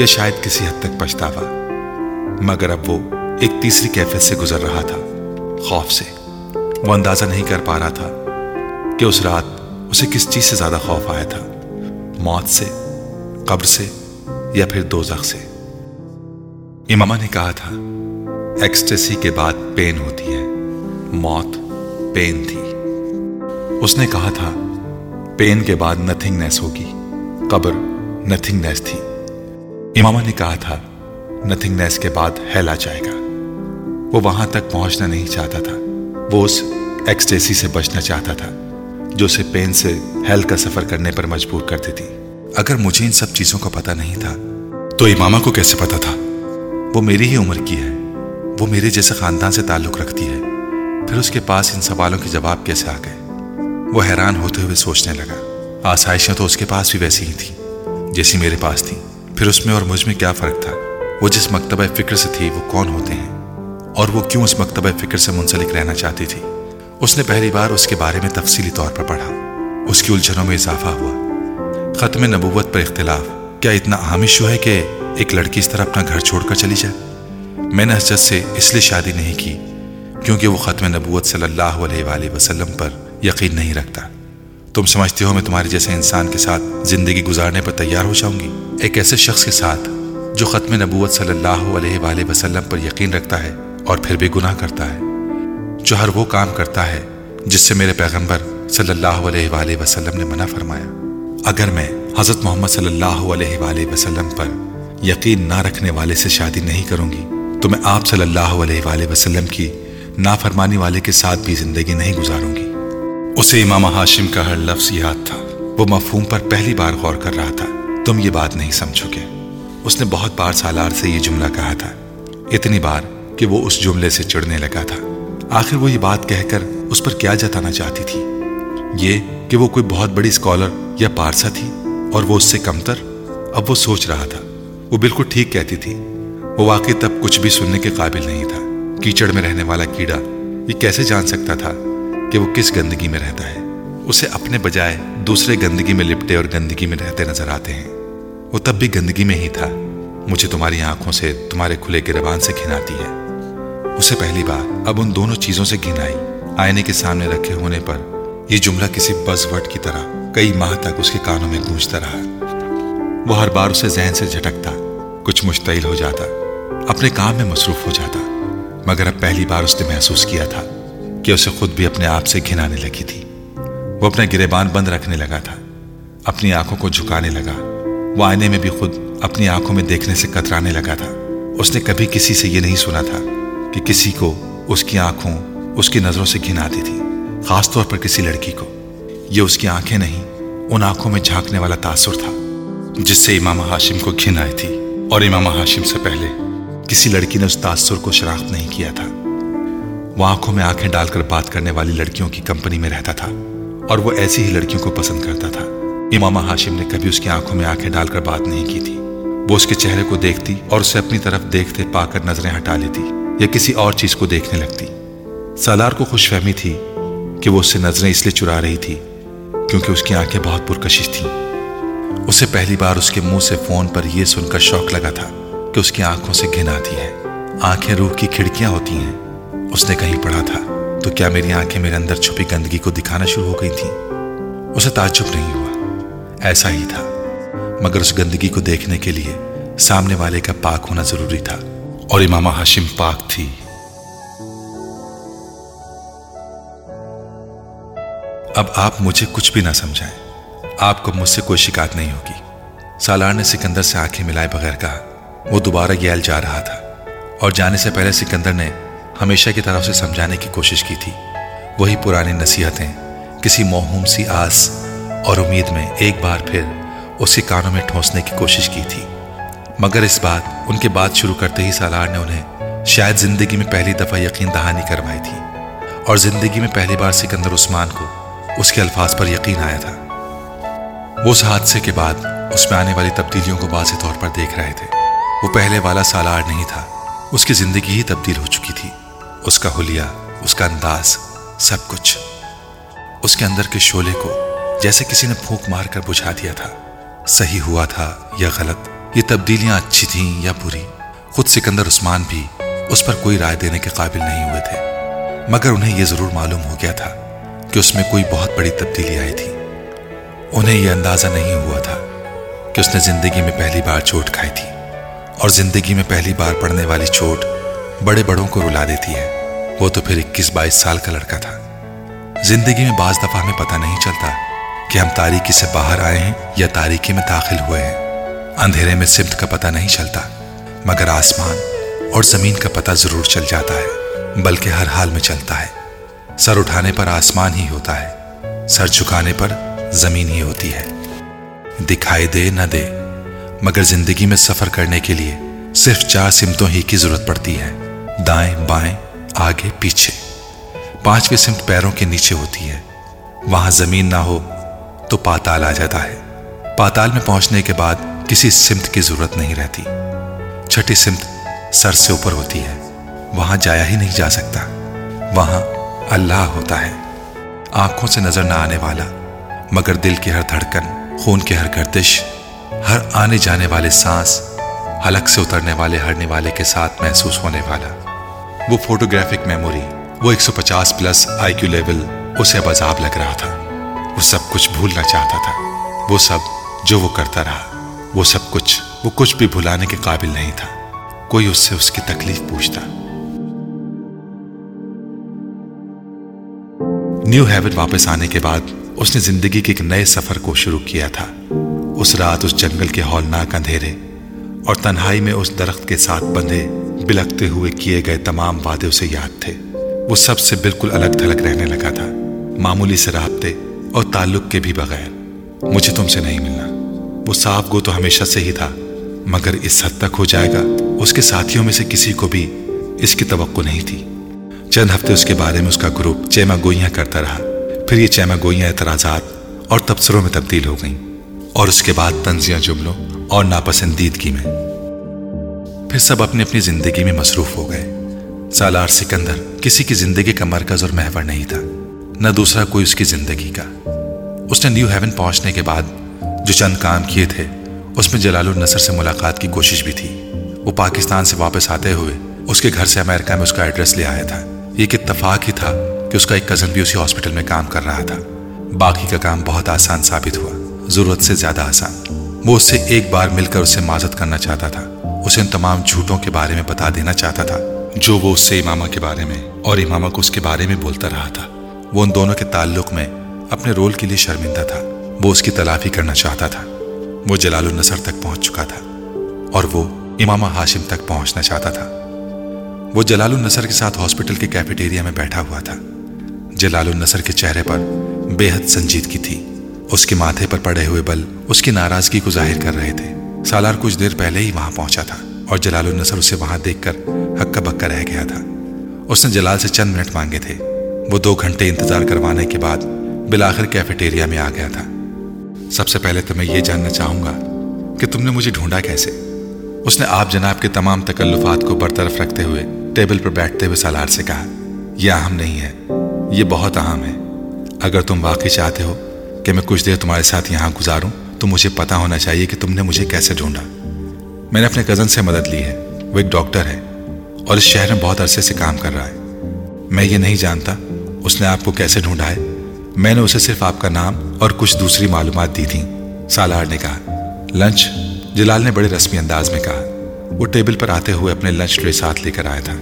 یا شاید کسی حد تک پچھتاوا. مگر اب وہ ایک تیسری کیفیت سے گزر رہا تھا, خوف سے. وہ اندازہ نہیں کر پا رہا تھا کہ اس رات اسے کس چیز سے زیادہ خوف آیا تھا. موت سے، قبر سے یا پھر دوزخ سے۔ امامہ نے کہا تھا ایکسٹیسی کے بعد پین ہوتی ہے، موت پین تھی۔ اس نے کہا تھا پین کے بعد نتھنگنیس ہوگی، قبر نتھنگنیس تھی۔ امامہ نے کہا تھا نتھنگنیس کے بعد ہیل آ جائے گا۔ وہ وہاں تک پہنچنا نہیں چاہتا تھا، وہ اس ایکسٹیسی سے بچنا چاہتا تھا جو اسے پین سے ہیل کا سفر کرنے پر مجبور کرتی تھی۔ اگر مجھے ان سب چیزوں کا پتہ نہیں تھا تو امامہ کو کیسے پتہ تھا؟ وہ میری ہی عمر کی ہے، وہ میرے جیسے خاندان سے تعلق رکھتی ہے، پھر اس کے پاس ان سوالوں کے جواب کیسے آ گئے؟ وہ حیران ہوتے ہوئے سوچنے لگا۔ آسائشیں تو اس کے پاس بھی ویسی ہی تھیں جیسی میرے پاس تھیں، پھر اس میں اور مجھ میں کیا فرق تھا؟ وہ جس مکتبہ فکر سے تھی وہ کون ہوتے ہیں، اور وہ کیوں اس مکتبہ فکر سے منسلک رہنا چاہتی تھی؟ اس نے پہلی بار اس کے بارے میں تفصیلی طور پر پڑھا، اس کی الجھنوں میں اضافہ ہوا۔ ختم نبوت پر اختلاف، کیا اتنا اہم ایشو ہے کہ ایک لڑکی اس طرح اپنا گھر چھوڑ کر چلی جائے؟ میں نے حجت سے اس لیے شادی نہیں کی کیونکہ وہ ختم نبوت صلی اللہ علیہ وآلہ وسلم پر یقین نہیں رکھتا۔ تم سمجھتے ہو میں تمہارے جیسے انسان کے ساتھ زندگی گزارنے پر تیار ہو جاؤں گی؟ ایک ایسے شخص کے ساتھ جو ختم نبوت صلی اللہ علیہ وآلہ وسلم پر یقین رکھتا ہے اور پھر بھی گناہ کرتا ہے، جو ہر وہ کام کرتا ہے جس سے میرے پیغمبر صلی اللہ علیہ وآلہ وسلم نے منع فرمایا۔ اگر میں حضرت محمد صلی اللہ علیہ وآلہ وسلم پر یقین نہ رکھنے والے سے شادی نہیں کروں گی تو میں آپ صلی اللہ علیہ وآلہ وسلم کی نافرمانی والے کے ساتھ بھی زندگی نہیں گزاروں گی۔ اسے امام ہاشم کا ہر لفظ یاد تھا، وہ مفہوم پر پہلی بار غور کر رہا تھا۔ تم یہ بات نہیں سمجھو گے، اس نے بہت بار سالار سے یہ جملہ کہا تھا، اتنی بار کہ وہ اس جملے سے چڑھنے لگا تھا۔ آخر وہ یہ بات کہہ کر اس پر کیا جتانا چاہتی تھی؟ یہ کہ وہ کوئی بہت بڑی اسکالر یا پارسا تھی اور وہ اس سے کمتر؟ اب وہ سوچ رہا تھا، وہ بالکل ٹھیک کہتی تھی، وہ واقعی تب کچھ بھی سننے کے قابل نہیں تھا۔ کیچڑ میں رہنے والا کیڑا یہ کیسے جان سکتا تھا کہ وہ کس گندگی میں رہتا ہے؟ اسے اپنے بجائے دوسرے گندگی میں لپٹے اور گندگی میں رہتے نظر آتے ہیں۔ وہ تب بھی گندگی میں ہی تھا۔ مجھے تمہاری آنکھوں سے، تمہارے کھلے گریبان سے گھن آتی ہے۔ اسے پہلی بار اب ان دونوں چیزوں سے گھن آئی۔ آئینے کے سامنے رکھے ہونے پر یہ جملہ کسی بز ورڈ کی طرح کئی ماہ تک اس کے کانوں میں گونجتا رہا۔ وہ ہر بار اسے ذہن سے جھٹکتا، کچھ مشتعل ہو جاتا، اپنے کام میں مصروف ہو جاتا، مگر اب پہلی بار اس نے محسوس کیا تھا کہ اسے خود بھی اپنے آپ سے گھن آنے لگی تھی۔ وہ اپنا گریبان بند رکھنے لگا تھا، اپنی آنکھوں کو جھکانے لگا، وہ آئینے میں بھی خود اپنی آنکھوں میں دیکھنے سے کترانے لگا تھا۔ اس نے کبھی کسی سے یہ نہیں سنا تھا کہ کسی کو اس کی آنکھوں، اس کی نظروں سے گھن آتی تھی، خاص طور پر کسی لڑکی کو۔ یہ اس کی آنکھیں نہیں، ان آنکھوں میں جھانکنے والا تاثر تھا جس سے امام ہاشم کو گھن آئی تھی، اور امام ہاشم سے پہلے کسی لڑکی نے اس تاثر کو شناخت نہیں کیا تھا۔ وہ آنکھوں میں آنکھیں ڈال کر بات کرنے والی لڑکیوں کی کمپنی میں رہتا تھا اور وہ ایسی ہی لڑکیوں کو پسند کرتا تھا۔ امام ہاشم نے کبھی اس کی آنکھوں میں آنکھیں ڈال کر بات نہیں کی تھی۔ وہ اس کے چہرے کو دیکھتی اور اسے اپنی طرف دیکھتے پا کر نظریں ہٹا لیتی یا کسی اور چیز کو دیکھنے لگتی۔ سالار کو خوش فہمی تھی کہ وہ اس سے نظریں اس لیے چرا رہی تھی کیونکہ اس کی آنکھیں بہت پرکشش تھیں۔ اسے پہلی بار اس کے منہ سے فون پر یہ سن کر شوق لگا تھا کہ اس کی آنکھوں سے گھن آتی ہے۔ آنکھیں روح کی کھڑکیاں ہوتی ہیں، اس نے کہیں پڑھا تھا، تو کیا میری آنکھیں میرے اندر چھپی گندگی کو دکھانا شروع ہو گئی تھیں؟ اسے تعجب نہیں ہوا، ایسا ہی تھا، مگر اس گندگی کو دیکھنے کے لیے سامنے والے کا پاک ہونا ضروری تھا، اور امام ہاشم پاک تھی۔ اب آپ مجھے کچھ بھی نہ سمجھائیں، آپ کو مجھ سے کوئی شکایت نہیں ہوگی، سالار نے سکندر سے آنکھیں ملائے بغیر کہا۔ وہ دوبارہ یل جا رہا تھا، اور جانے سے پہلے سکندر نے ہمیشہ کی طرح اسے سمجھانے کی کوشش کی تھی، وہی پرانی نصیحتیں کسی موہوم سی آس اور امید میں ایک بار پھر اس کے کانوں میں ٹھونسنے کی کوشش کی تھی، مگر اس بات ان کے بات شروع کرتے ہی سالار نے انہیں شاید زندگی میں پہلی دفعہ یقین دہانی کروائی تھی، اور زندگی میں پہلی بار سکندر عثمان کو اس کے الفاظ پر یقین آیا تھا۔ وہ اس حادثے کے بعد اس میں آنے والی تبدیلیوں کو واضح طور پر دیکھ رہے تھے۔ وہ پہلے والا سالار نہیں تھا، اس کی زندگی ہی تبدیل ہو چکی تھی، اس کا حلیہ، اس کا انداز، سب کچھ۔ اس کے اندر کے شعلے کو جیسے کسی نے پھونک مار کر بجھا دیا تھا۔ صحیح ہوا تھا یا غلط، یہ تبدیلیاں اچھی تھیں یا بری، خود سکندر عثمان بھی اس پر کوئی رائے دینے کے قابل نہیں ہوئے تھے، مگر انہیں یہ ضرور معلوم ہو گیا تھا کہ اس میں کوئی بہت بڑی تبدیلی آئی تھی۔ انہیں یہ اندازہ نہیں ہوا تھا کہ اس نے زندگی میں پہلی بار چوٹ کھائی تھی، اور زندگی میں پہلی بار پڑنے والی چوٹ بڑے بڑوں کو رلا دیتی ہے۔ وہ تو پھر اکیس بائیس سال کا لڑکا تھا۔ زندگی میں بعض دفعہ ہمیں پتہ نہیں چلتا کہ ہم تاریکی سے باہر آئے ہیں یا تاریکی میں داخل ہوئے ہیں۔ اندھیرے میں سمت کا پتہ نہیں چلتا، مگر آسمان اور زمین کا پتہ ضرور چل جاتا ہے، بلکہ ہر حال میں چلتا ہے۔ سر اٹھانے پر آسمان ہی ہوتا ہے، سر جھکانے پر زمین ہی ہوتی ہے۔ دکھائی دے نہ دے، مگر زندگی میں سفر کرنے کے لیے صرف چار سمتوں ہی کی ضرورت پڑتی ہے، دائیں بائیں آگے پیچھے۔ پانچویں سمت پیروں کے نیچے ہوتی ہے، وہاں زمین نہ ہو تو پاتال آ جاتا ہے۔ پاتال میں پہنچنے کے بعد کسی سمت کی ضرورت نہیں رہتی۔ چھٹی سمت سر سے اوپر ہوتی ہے، وہاں جایا ہی نہیں جا سکتا، وہاں اللہ ہوتا ہے، آنکھوں سے نظر نہ آنے والا، مگر دل کی ہر دھڑکن، خون کی ہر گردش، ہر آنے جانے والے سانس، حلق سے اترنے والے ہر نوالے کے ساتھ محسوس ہونے والا۔ وہ فوٹوگرافک میموری، وہ ایک سو پچاس پلس آئی کیو لیول اسے اب عذاب لگ رہا تھا۔ وہ سب کچھ بھولنا چاہتا تھا، وہ سب جو وہ کرتا رہا، وہ سب کچھ، وہ کچھ بھی بھلانے کے قابل نہیں تھا۔ کوئی اس سے اس کی تکلیف پوچھتا۔ نیو ہیون واپس آنے کے بعد اس نے زندگی کے ایک نئے سفر کو شروع کیا تھا۔ اس رات اس جنگل کے ہولناک اندھیرے اور تنہائی میں اس درخت کے ساتھ بندھے بلکتے ہوئے کیے گئے تمام وعدے اسے یاد تھے۔ وہ سب سے بالکل الگ تھلگ رہنے لگا تھا، معمولی سے رابطے اور تعلق کے بھی بغیر۔ مجھے تم سے نہیں ملنا، وہ صاف گو تو ہمیشہ سے ہی تھا، مگر اس حد تک ہو جائے گا اس کے ساتھیوں میں سے کسی کو بھی اس کی توقع نہیں تھی۔ چند ہفتے اس کے بارے میں اس کا گروپ چیمہ گوئیاں کرتا رہا، پھر یہ چیمہ گوئیاں اعتراضات اور تبصروں میں تبدیل ہو گئیں، اور اس کے بعد طنزیہ جملوں اور ناپسندیدگی میں۔ پھر سب اپنی اپنی زندگی میں مصروف ہو گئے۔ سالار سکندر کسی کی زندگی کا مرکز اور محور نہیں تھا، نہ دوسرا کوئی اس کی زندگی کا۔ اس نے نیو ہیون پہنچنے کے بعد جو چند کام کیے تھے، اس میں جلال النصر سے ملاقات کی کوشش بھی تھی۔ وہ پاکستان سے واپس آتے ہوئے اس کے گھر سے امریکہ میں اس کا ایڈریس لے آیا تھا۔ یہ ایک اتفاق ہی تھا کہ اس کا ایک کزن بھی اسی ہاسپٹل میں کام کر رہا تھا۔ باقی کا کام بہت آسان ثابت ہوا، ضرورت سے زیادہ آسان۔ وہ اس سے ایک بار مل کر اسے معذرت کرنا چاہتا تھا، اسے ان تمام جھوٹوں کے بارے میں بتا دینا چاہتا تھا جو وہ اس سے امامہ کے بارے میں اور امامہ کو اس کے بارے میں بولتا رہا تھا۔ وہ ان دونوں کے تعلق میں اپنے رول کے لیے شرمندہ تھا، وہ اس کی تلافی کرنا چاہتا تھا۔ وہ جلال النصر تک پہنچ چکا تھا اور وہ امامہ ہاشم تک پہنچنا چاہتا تھا۔ وہ جلال النصر کے ساتھ ہاسپٹل کے کیفیٹیریا میں بیٹھا ہوا تھا۔ جلال النصر کے چہرے پر بے حد سنجیدگی تھی، اس کے ماتھے پر پڑے ہوئے بل اس کی ناراضگی کو ظاہر کر رہے تھے۔ سالار کچھ دیر پہلے ہی وہاں پہنچا تھا اور جلال النصر اسے وہاں دیکھ کر ہکا بکا رہ گیا تھا۔ اس نے جلال سے چند منٹ مانگے تھے۔ وہ دو گھنٹے انتظار کروانے کے بعد بالآخر کیفیٹیریا میں آ گیا تھا۔ سب سے پہلے تو میں یہ جاننا چاہوں گا کہ تم نے مجھے ڈھونڈا کیسے؟ اس نے آپ جناب کے تمام تکلفات کو برطرف رکھتے ہوئے ٹیبل پر بیٹھتے ہوئے سالار سے کہا، یہ اہم نہیں ہے، یہ بہت اہم ہے۔ اگر تم واقعی چاہتے ہو کہ میں کچھ دیر تمہارے ساتھ یہاں گزاروں تو مجھے پتہ ہونا چاہیے کہ تم نے مجھے کیسے ڈھونڈا۔ میں نے اپنے کزن سے مدد لی ہے، وہ ایک ڈاکٹر ہے اور اس شہر میں بہت عرصے سے کام کر رہا ہے۔ میں یہ نہیں جانتا اس نے آپ کو کیسے ڈھونڈا ہے، میں نے اسے صرف آپ کا نام اور کچھ دوسری معلومات دی تھیں، سالار نے کہا۔ لنچ؟ جلال نے بڑے رسمی انداز میں کہا۔ وہ ٹیبل پر آتے ہوئے اپنے لنچ ٹرے ساتھ لے کر آیا تھا۔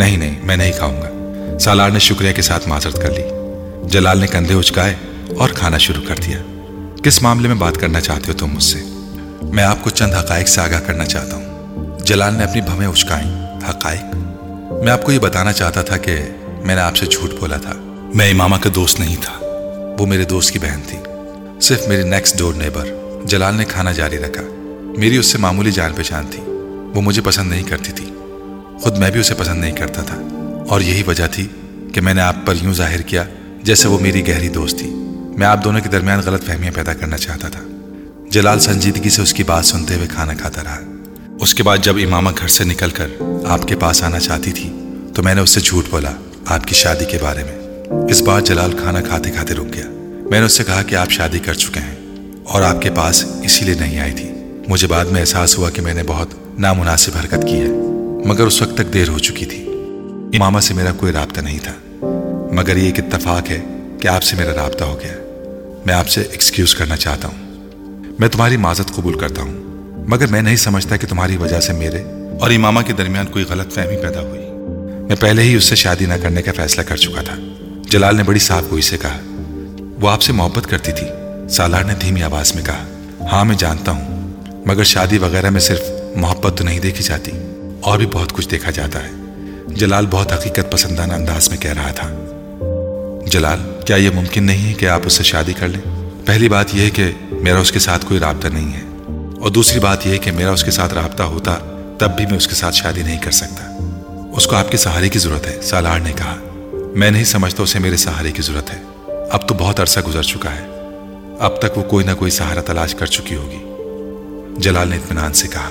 نہیں نہیں، میں نہیں کھاؤں گا، سالار نے شکریہ کے ساتھ معذرت کر لی۔ جلال نے کندھے اچکائے اور کھانا شروع کر دیا۔ کس معاملے میں بات کرنا چاہتے ہو تم مجھ سے؟ میں آپ کو چند حقائق سے آگاہ کرنا چاہتا ہوں، جلال نے اپنی بھویں اچکائیں۔ حقائق؟ میں آپ کو یہ بتانا چاہتا تھا کہ میں نے آپ سے جھوٹ بولا تھا، میں امامہ کا دوست نہیں تھا، وہ میرے دوست کی بہن تھی، صرف میری نیکسٹ ڈور نیبر۔ جلال نے کھانا جاری رکھا۔ میری اس سے معمولی جان پہچان تھی، وہ مجھے پسند نہیں کرتی تھی، خود میں بھی اسے پسند نہیں کرتا تھا، اور یہی وجہ تھی کہ میں نے آپ پر یوں ظاہر کیا جیسے وہ میری گہری دوست تھی۔ میں آپ دونوں کے درمیان غلط فہمیاں پیدا کرنا چاہتا تھا۔ جلال سنجیدگی سے اس کی بات سنتے ہوئے کھانا کھاتا رہا۔ اس کے بعد جب امامہ گھر سے نکل کر آپ کے پاس آنا چاہتی تھی تو میں نے اس سے جھوٹ بولا آپ کی شادی کے بارے میں۔ اس بار جلال کھانا کھاتے کھاتے رک گیا۔ میں نے اس سے کہا کہ آپ شادی کر چکے ہیں اور آپ کے پاس اسی لیے نہیں آئی تھی۔ مجھے بعد میں احساس ہوا کہ میں نے بہت نامناسب حرکت کی ہے، مگر اس وقت تک دیر ہو چکی تھی۔ امامہ سے میرا کوئی رابطہ نہیں تھا، مگر یہ ایک اتفاق ہے کہ آپ سے میرا رابطہ ہو گیا۔ میں آپ سے ایکسکیوز کرنا چاہتا ہوں۔ میں تمہاری معذرت قبول کرتا ہوں، مگر میں نہیں سمجھتا کہ تمہاری وجہ سے میرے اور امامہ کے درمیان کوئی غلط فہمی پیدا ہوئی۔ میں پہلے ہی اس سے شادی نہ کرنے کا فیصلہ کر چکا تھا۔ جلال نے بڑی صاف گوئی سے کہا، وہ آپ سے محبت کرتی تھی؟ سالار نے دھیمی آواز میں کہا، ہاں میں جانتا ہوں، مگر شادی وغیرہ میں صرف محبت تو نہیں دیکھی جاتی، اور بھی بہت کچھ دیکھا جاتا ہے۔ جلال بہت حقیقت پسندانہ انداز میں کہہ رہا تھا۔ جلال، کیا یہ ممکن نہیں ہے کہ آپ اس سے شادی کر لیں؟ پہلی بات یہ ہے کہ میرا اس کے ساتھ کوئی رابطہ نہیں ہے، اور دوسری بات یہ ہے کہ میرا اس کے ساتھ رابطہ ہوتا تب بھی میں اس کے ساتھ شادی نہیں کر سکتا۔ اس کو آپ کے سہارے کی ضرورت ہے، سالار نے کہا۔ میں نہیں سمجھتا اسے میرے سہارے کی ضرورت ہے، اب تو بہت عرصہ گزر چکا ہے، اب تک وہ کوئی نہ کوئی سہارا تلاش کر چکی ہوگی، جلال نے اطمینان سے کہا۔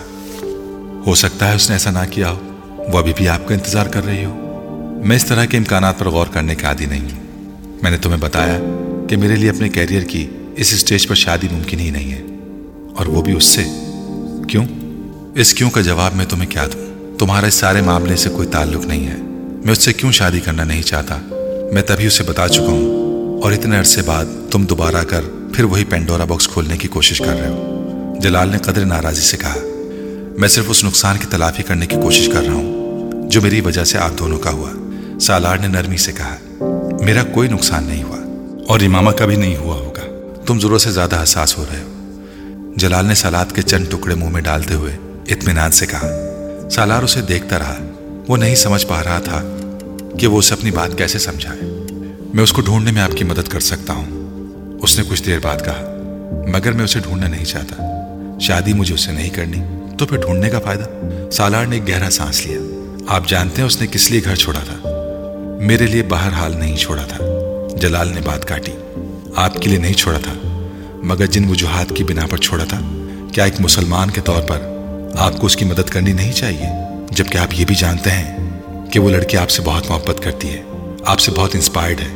ہو سکتا ہے اس نے ایسا نہ کیا ہو، وہ ابھی بھی آپ کا انتظار کر رہی ہو۔ میں اس طرح کے امکانات پر غور کرنے کا عادی نہیں ہوں۔ میں نے تمہیں بتایا کہ میرے لیے اپنے کیریئر کی اس اسٹیج پر شادی ممکن ہی نہیں ہے، اور وہ بھی اس سے۔ کیوں؟ اس کیوں کا جواب میں تمہیں کیا دوں؟ تمہارا اس سارے معاملے سے کوئی تعلق نہیں ہے۔ میں اس سے کیوں شادی کرنا نہیں چاہتا، میں تبھی اسے بتا چکا ہوں، اور اتنے عرصے بعد تم دوبارہ کر پھر وہی پینڈورا باکس کھولنے کی کوشش کر رہے ہو، جلال نے قدر ناراضی سے کہا۔ میں صرف اس نقصان کی تلافی کرنے کی کوشش کر رہا ہوں جو میری وجہ سے آپ دونوں کا ہوا، سالار نے نرمی سے کہا۔ میرا کوئی نقصان نہیں ہوا، اور امامہ کا بھی نہیں ہوا ہوگا، تم ضرورت سے زیادہ حساس ہو رہے ہو، جلال نے سلاد کے چند ٹکڑے منہ میں ڈالتے ہوئے اطمینان سے کہا۔ سالار اسے دیکھتا رہا، وہ نہیں سمجھ پا رہا تھا کہ وہ اسے اپنی بات کیسے سمجھائے۔ میں اس کو ڈھونڈنے میں آپ کی مدد کر سکتا ہوں، اس نے کچھ دیر بعد کہا، مگر میں اسے ڈھونڈنا نہیں چاہتا، شادی مجھے اسے نہیں کرنی، تو پھر ڈھونڈنے کا فائدہ؟ سالار نے ایک گہرا سانس لیا۔ آپ جانتے ہیں اس نے کس لیے گھر چھوڑا تھا؟ میرے لیے بہرحال نہیں چھوڑا تھا، جلال نے بات کاٹی۔ آپ کے لیے نہیں چھوڑا تھا، مگر جن وجوہات کی بنا پر چھوڑا تھا، کیا ایک مسلمان کے طور پر آپ کو اس کی مدد کرنی نہیں چاہیے؟ جبکہ آپ یہ بھی جانتے ہیں کہ وہ لڑکی آپ سے بہت محبت کرتی ہے، آپ سے بہت انسپائرڈ ہے۔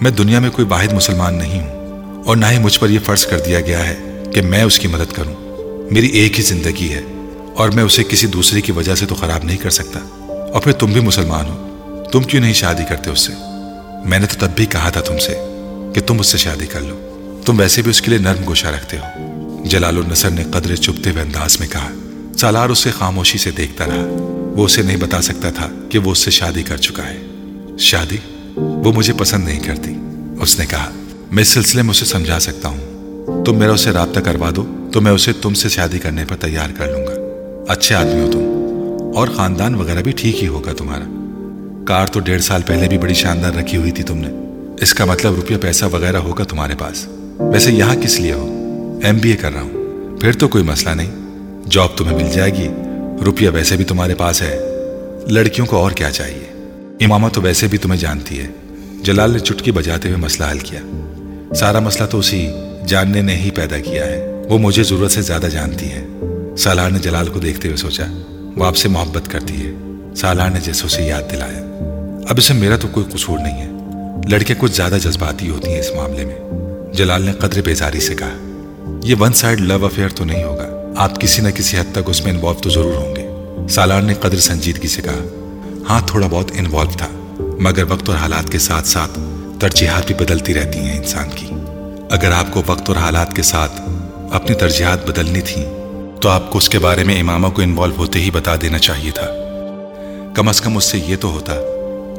میں دنیا میں کوئی واحد مسلمان نہیں ہوں، اور نہ ہی مجھ پر یہ فرض کر دیا گیا ہے کہ میں اس کی مدد کروں۔ میری ایک ہی زندگی ہے، اور میں اسے کسی دوسرے کی وجہ سے تو خراب نہیں کر سکتا۔ اور پھر تم بھی مسلمان ہو، تم کیوں نہیں شادی کرتے اس سے؟ میں نے تو تب بھی کہا تھا تم سے کہ تم اس سے شادی کر لو، تم ویسے بھی اس کے لیے نرم گوشہ رکھتے ہو، جلال النصر نے قدرے چپتے ہوئے انداز میں کہا۔ سالار اسے خاموشی سے دیکھتا رہا، وہ اسے نہیں بتا سکتا تھا کہ وہ اس سے شادی کر چکا ہے۔ شادی؟ وہ مجھے پسند نہیں کرتی، اس نے کہا۔ میں اس سلسلے میں اسے سمجھا سکتا ہوں، تم میرا اسے رابطہ کروا دو تو میں اسے تم سے شادی کرنے پر تیار کر لوں گا۔ اچھے آدمی ہو تم، اور خاندان وغیرہ بھی ٹھیک ہی ہوگا تمہارا۔ کار تو ڈیڑھ سال پہلے بھی بڑی شاندار رکھی ہوئی تھی تم نے، اس کا مطلب روپیہ پیسہ وغیرہ ہوگا تمہارے پاس۔ ویسے یہاں کس لیے ہو؟ ایم بی اے کر رہا ہوں، پھر تو کوئی مسئلہ نہیں، جاب تمہیں مل جائے گی، روپیہ ویسے بھی تمہارے پاس ہے، لڑکیوں کو اور کیا چاہیے؟ امامہ تو ویسے بھی تمہیں جانتی ہے، جلال نے چٹکی بجاتے ہوئے مسئلہ حل کیا۔ سارا مسئلہ تو اسی جاننے نے ہی پیدا کیا ہے، وہ مجھے ضرورت سے زیادہ جانتی ہے، سالار نے جلال کو دیکھتے ہوئے سوچا۔ وہ آپ سے محبت کرتی ہے، سالار نے جیسے اسے یاد دلایا۔ اب اسے میرا تو کوئی قصور نہیں ہے، لڑکیاں کچھ زیادہ جذباتی ہوتی ہیں اس معاملے میں، جلال نے قدر بیزاری سے کہا۔ یہ ون سائڈ لو افیئر تو نہیں ہوگا، آپ کسی نہ کسی حد تک اس میں انوالو تو ضرور ہوں گے، سالار نے قدر سنجیدگی سے کہا۔ ہاں تھوڑا بہت انوالو تھا، مگر وقت اور حالات کے ساتھ ساتھ ترجیحات بھی بدلتی رہتی ہیں انسان کی۔ اگر آپ کو وقت اور حالات کے ساتھ اپنی ترجیحات بدلنی تھیں تو آپ کو اس کے بارے میں امامہ کو انوالو ہوتے ہی بتا دینا چاہیے تھا، کم از کم اس سے یہ تو ہوتا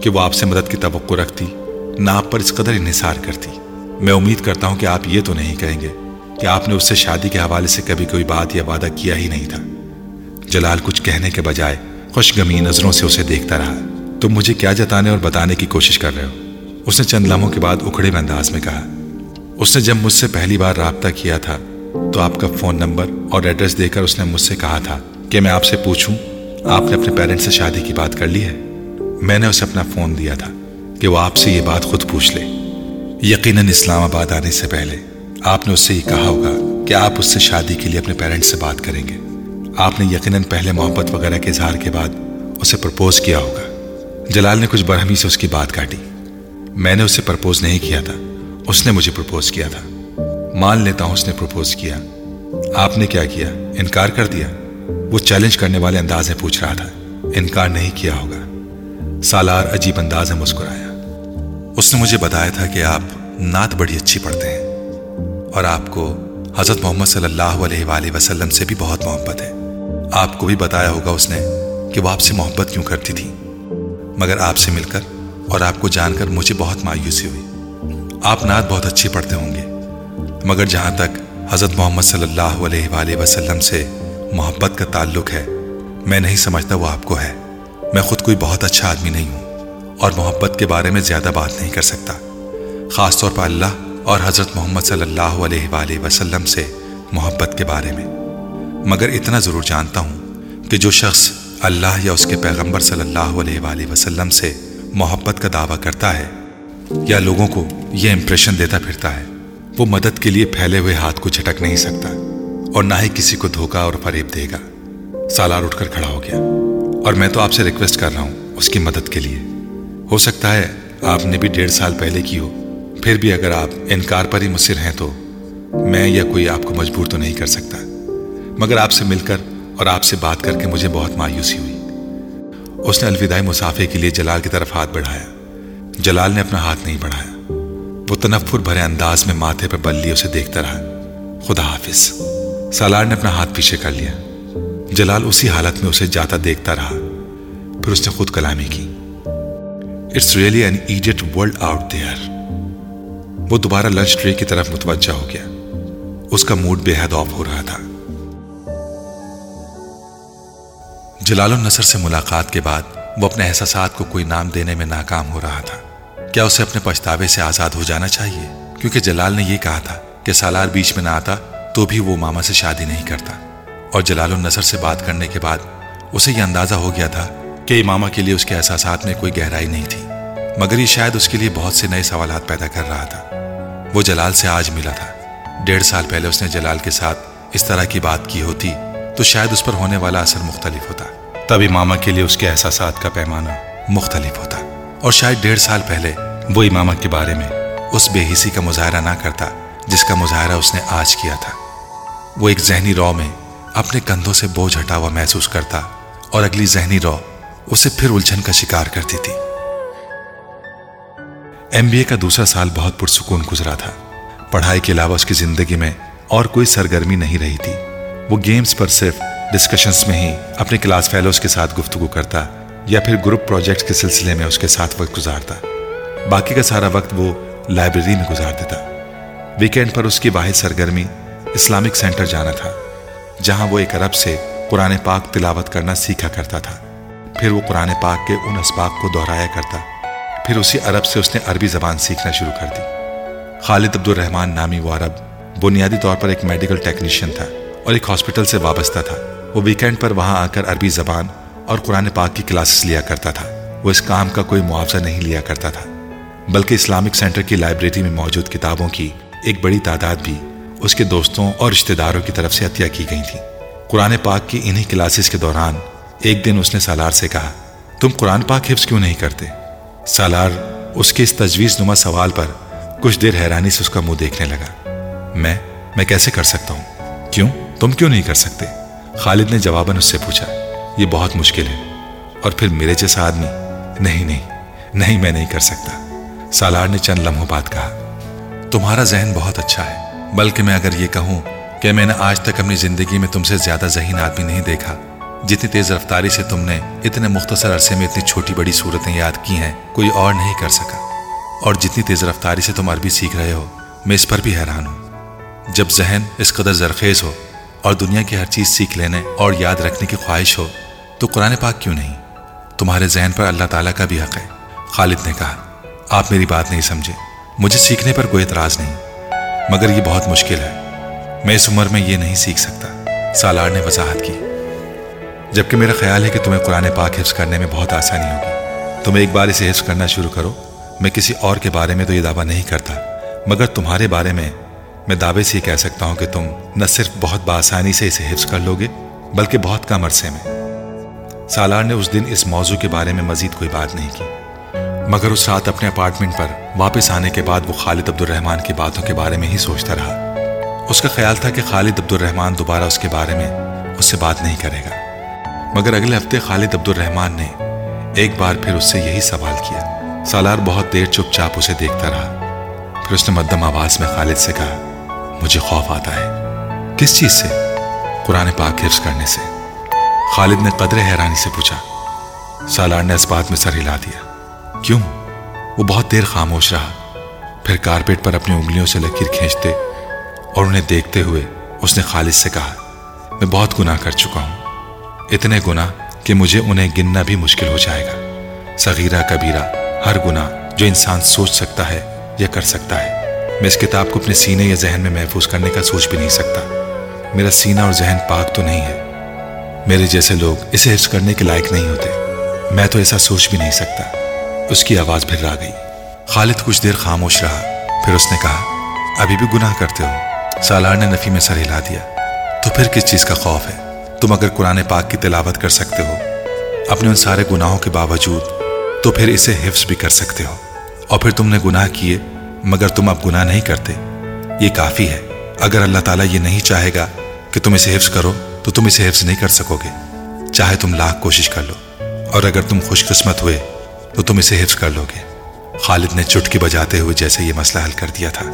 کہ وہ آپ سے مدد کی توقع رکھتی، نہ آپ پر اس قدر انحصار کرتی۔ میں امید کرتا ہوں کہ آپ یہ تو نہیں کہیں گے کہ آپ نے اس سے شادی کے حوالے سے کبھی کوئی بات یا وعدہ کیا ہی نہیں تھا، جلال کچھ کہنے کے بجائے خوشگمی نظروں سے اسے دیکھتا رہا۔ تم مجھے کیا جتانے اور بتانے کی کوشش کر رہے ہو؟ اس نے چند لمحوں کے بعد اکھڑے ہوئے انداز میں کہا۔ اس نے جب مجھ سے پہلی بار رابطہ کیا تھا تو آپ کا فون نمبر اور ایڈریس دے کر اس نے مجھ سے کہا تھا کہ میں آپ سے پوچھوں آپ نے اپنے پیرنٹس سے شادی کی بات کر لی ہے۔ میں نے اسے اپنا فون دیا تھا کہ وہ آپ سے یہ بات خود پوچھ لے۔ یقیناً اسلام آباد آنے سے پہلے آپ نے اس سے یہ کہا ہوگا کہ آپ اس سے شادی کے لیے اپنے پیرنٹس سے بات کریں گے، آپ نے یقیناً پہلے محبت وغیرہ کے اظہار کے بعد اسے پرپوز کیا ہوگا، جلال نے کچھ برہمی سے اس کی بات کاٹی۔ میں نے اسے پرپوز نہیں کیا تھا، اس نے مجھے پرپوز کیا تھا، مان لیتا ہوں اس نے پرپوز کیا۔ آپ نے کیا کیا، انکار کر دیا؟ وہ چیلنج کرنے والے انداز میں پوچھ رہا تھا۔ انکار نہیں کیا ہوگا، سالار عجیب انداز میں مسکرایا۔ اس نے مجھے بتایا تھا کہ آپ نعت بڑی اچھی پڑھتے ہیں اور آپ کو حضرت محمد صلی اللہ علیہ وآلہ وسلم سے بھی بہت محبت ہے. آپ کو بھی بتایا ہوگا اس نے کہ وہ آپ سے محبت کیوں کرتی تھی، مگر آپ سے مل کر اور آپ کو جان کر مجھے بہت مایوسی ہوئی. آپ نعت بہت اچھی پڑھتے ہوں گے، مگر جہاں تک حضرت محمد صلی اللہ علیہ وآلہ وسلم سے محبت کا تعلق ہے، میں نہیں سمجھتا وہ آپ کو ہے. میں خود کوئی بہت اچھا آدمی نہیں ہوں اور محبت کے بارے میں زیادہ بات نہیں کر سکتا، خاص طور پر اللہ اور حضرت محمد صلی اللہ علیہ وآلہ وسلم سے محبت کے بارے میں. مگر اتنا ضرور جانتا ہوں کہ جو شخص اللہ یا اس کے پیغمبر صلی اللہ علیہ وآلہ وسلم سے محبت کا دعویٰ کرتا ہے یا لوگوں کو یہ امپریشن دیتا پھرتا ہے، وہ مدد کے لیے پھیلے ہوئے ہاتھ کو جھٹک نہیں سکتا اور نہ ہی کسی کو دھوکہ اور فریب دے گا. سالار اٹھ کر کھڑا ہو گیا، اور میں تو آپ سے ریکویسٹ کر رہا ہوں اس کی مدد کے لیے. ہو سکتا ہے آپ نے بھی ڈیڑھ سال پہلے کی ہو، پھر بھی اگر آپ انکار پر ہی مصر ہیں تو میں یا کوئی آپ کو مجبور تو نہیں کر سکتا. مگر آپ سے مل کر اور آپ سے بات کر کے مجھے بہت مایوسی ہوئی. اس نے الوداعی مسافر کے لیے جلال کی طرف ہاتھ بڑھایا. جلال نے اپنا ہاتھ نہیں بڑھایا. وہ تنفر بھرے انداز میں ماتھے پر بل لیے اسے دیکھتا رہا. خدا حافظ. سالار نے اپنا ہاتھ پیچھے کر لیا. جلال اسی حالت میں اسے جاتا دیکھتا رہا. پھر اس نے خود کلامی کی. It's really an idiot world out there. وہ دوبارہ لنچ ٹرے کی طرف متوجہ ہو گیا. اس کا موڈ بے حد آف ہو رہا تھا. جلال النصر سے ملاقات کے بعد وہ اپنے احساسات کو کوئی نام دینے میں ناکام ہو رہا تھا. کیا اسے اپنے پچھتاوے سے آزاد ہو جانا چاہیے؟ کیونکہ جلال نے یہ کہا تھا کہ سالار بیچ میں نہ آتا تو بھی وہ ماما سے شادی نہیں کرتا، اور جلال النصر سے بات کرنے کے بعد اسے یہ اندازہ ہو گیا تھا کہ امامہ کے لیے اس کے احساسات میں کوئی گہرائی نہیں تھی، مگر یہ شاید اس کے لیے بہت سے نئے سوالات پیدا کر رہا تھا. وہ جلال سے آج ملا تھا. ڈیڑھ سال پہلے اس نے جلال کے ساتھ اس طرح کی بات کی ہوتی تو شاید اس پر ہونے والا اثر مختلف ہوتا. تب امامہ کے لیے اس کے احساسات کا پیمانہ مختلف ہوتا، اور شاید ڈیڑھ سال پہلے وہ امامہ کے بارے میں اس بے حسی کا مظاہرہ نہ کرتا جس کا مظاہرہ اس نے آج کیا تھا. وہ ایک ذہنی رو میں اپنے کندھوں سے بوجھ ہٹا ہوا محسوس کرتا، اور اگلی ذہنی رو اسے پھر الجھن کا شکار کرتی تھی. ایم بی اے کا دوسرا سال بہت پرسکون گزرا تھا. پڑھائی کے علاوہ اس کی زندگی میں اور کوئی سرگرمی نہیں رہی تھی. وہ گیمز پر صرف ڈسکشنز میں ہی اپنے کلاس فیلوز کے ساتھ گفتگو کرتا یا پھر گروپ پروجیکٹس کے سلسلے میں اس کے ساتھ وقت گزارتا. باقی کا سارا وقت وہ لائبریری میں گزار دیتا. ویکینڈ پر اس کی واحد سرگرمی اسلامک سینٹر جانا تھا، جہاں وہ ایک عرب سے قرآن پاک تلاوت کرنا سیکھا کرتا تھا. پھر وہ قرآن پاک کے ان اسباق کو دہرایا کرتا. پھر اسی عرب سے اس نے عربی زبان سیکھنا شروع کر دی. خالد عبد الرحمان نامی وہ عرب بنیادی طور پر ایک میڈیکل ٹیکنیشین تھا اور ایک ہاسپٹل سے وابستہ تھا. وہ ویکینڈ پر وہاں آ کر عربی زبان اور قرآن پاک کی کلاسز لیا کرتا تھا. وہ اس کام کا کوئی معاوضہ نہیں لیا کرتا تھا، بلکہ اسلامک سینٹر کی لائبریری میں موجود کتابوں کی ایک بڑی تعداد بھی اس کے دوستوں اور رشتہ داروں کی طرف سے عطیہ کی گئی تھی. قرآن پاک کی انہی کلاسز کے دوران ایک دن اس نے سالار سے کہا، تم قرآن پاک حفظ کیوں نہیں کرتے؟ سالار اس کے اس تجویز نما سوال پر کچھ دیر حیرانی سے اس کا منہ دیکھنے لگا. میں میں کیسے کر سکتا ہوں؟ کیوں تم کیوں نہیں کر سکتے؟ خالد نے جواباً اس سے پوچھا. یہ بہت مشکل ہے، اور پھر میرے جیسا آدمی نہیں نہیں نہیں میں نہیں کر سکتا. سالار نے چند لمحوں بعد کہا، تمہارا ذہن بہت اچھا ہے، بلکہ میں اگر یہ کہوں کہ میں نے آج تک اپنی زندگی میں تم سے زیادہ ذہین آدمی نہیں دیکھا. جتنی تیز رفتاری سے تم نے اتنے مختصر عرصے میں اتنی چھوٹی بڑی صورتیں یاد کی ہیں، کوئی اور نہیں کر سکا. اور جتنی تیز رفتاری سے تم عربی سیکھ رہے ہو، میں اس پر بھی حیران ہوں. جب ذہن اس قدر زرخیز ہو اور دنیا کی ہر چیز سیکھ لینے اور یاد رکھنے کی خواہش ہو تو قرآن پاک کیوں نہیں؟ تمہارے ذہن پر اللہ تعالیٰ کا بھی حق ہے. خالد نے کہا، آپ میری بات نہیں سمجھے. مجھے سیکھنے پر کوئی اعتراض نہیں، مگر یہ بہت مشکل ہے. میں اس عمر میں یہ نہیں سیکھ سکتا. سالار نے وضاحت کی، جبکہ میرا خیال ہے کہ تمہیں قرآن پاک حفظ کرنے میں بہت آسانی ہوگی. تم ایک بار اسے حفظ کرنا شروع کرو. میں کسی اور کے بارے میں تو یہ دعویٰ نہیں کرتا، مگر تمہارے بارے میں میں دعوے سے یہ کہہ سکتا ہوں کہ تم نہ صرف بہت بآسانی سے اسے حفظ کر لو گے، بلکہ بہت کم عرصے میں. سالار نے اس دن اس موضوع کے بارے میں مزید کوئی بات نہیں کی، مگر اس رات اپنے اپارٹمنٹ پر واپس آنے کے بعد وہ خالد عبد الرحمان کی باتوں کے بارے میں ہی سوچتا رہا. اس کا خیال تھا کہ خالد عبد الرحمان دوبارہ اس کے بارے میں اس سے بات نہیں کرے گا. مگر اگلے ہفتے خالد عبد الرحمان نے ایک بار پھر اس سے یہی سوال کیا. سالار بہت دیر چپ چاپ اسے دیکھتا رہا. پھر اس نے مدھم آواز میں خالد سے کہا، مجھے خوف آتا ہے. کس چیز سے؟ قرآن پاک حفظ کرنے سے. خالد نے قدرے حیرانی سے پوچھا. سالار نے اس بات میں سر ہلا دیا. کیوں؟ وہ بہت دیر خاموش رہا. پھر کارپیٹ پر اپنی انگلیوں سے لکیر کھینچتے اور انہیں دیکھتے ہوئے اس نے خالد سے کہا, میں بہت گناہ کر چکا ہوں, اتنے گناہ کہ مجھے انہیں گننا بھی مشکل ہو جائے گا. صغیرہ کبیرہ, ہر گناہ جو انسان سوچ سکتا ہے یا کر سکتا ہے. میں اس کتاب کو اپنے سینے یا ذہن میں محفوظ کرنے کا سوچ بھی نہیں سکتا. میرا سینہ اور ذہن پاک تو نہیں ہے, میرے جیسے لوگ اسے حفظ کرنے کے لائق نہیں ہوتے, میں تو ایسا سوچ بھی نہیں سکتا. اس کی آواز پھر آ گئی. خالد کچھ دیر خاموش رہا, پھر اس نے کہا, ابھی بھی گناہ کرتے ہو؟ سالار نے نفی میں سر ہلا دیا. تو پھر کس چیز کا خوف ہے؟ تم اگر قرآن پاک کی تلاوت کر سکتے ہو اپنے ان سارے گناہوں کے باوجود, تو پھر اسے حفظ بھی کر سکتے ہو. اور پھر تم نے گناہ کیے مگر تم اب گناہ نہیں کرتے, یہ کافی ہے. اگر اللہ تعالیٰ یہ نہیں چاہے گا کہ تم اسے حفظ کرو تو تم اسے حفظ نہیں کر سکو گے, چاہے تم لاکھ کوشش کر لو. اور اگر تم خوش قسمت ہوئے تو تم اسے حفظ کر لو گے. خالد نے چٹکی بجاتے ہوئے جیسے یہ مسئلہ حل کر دیا تھا.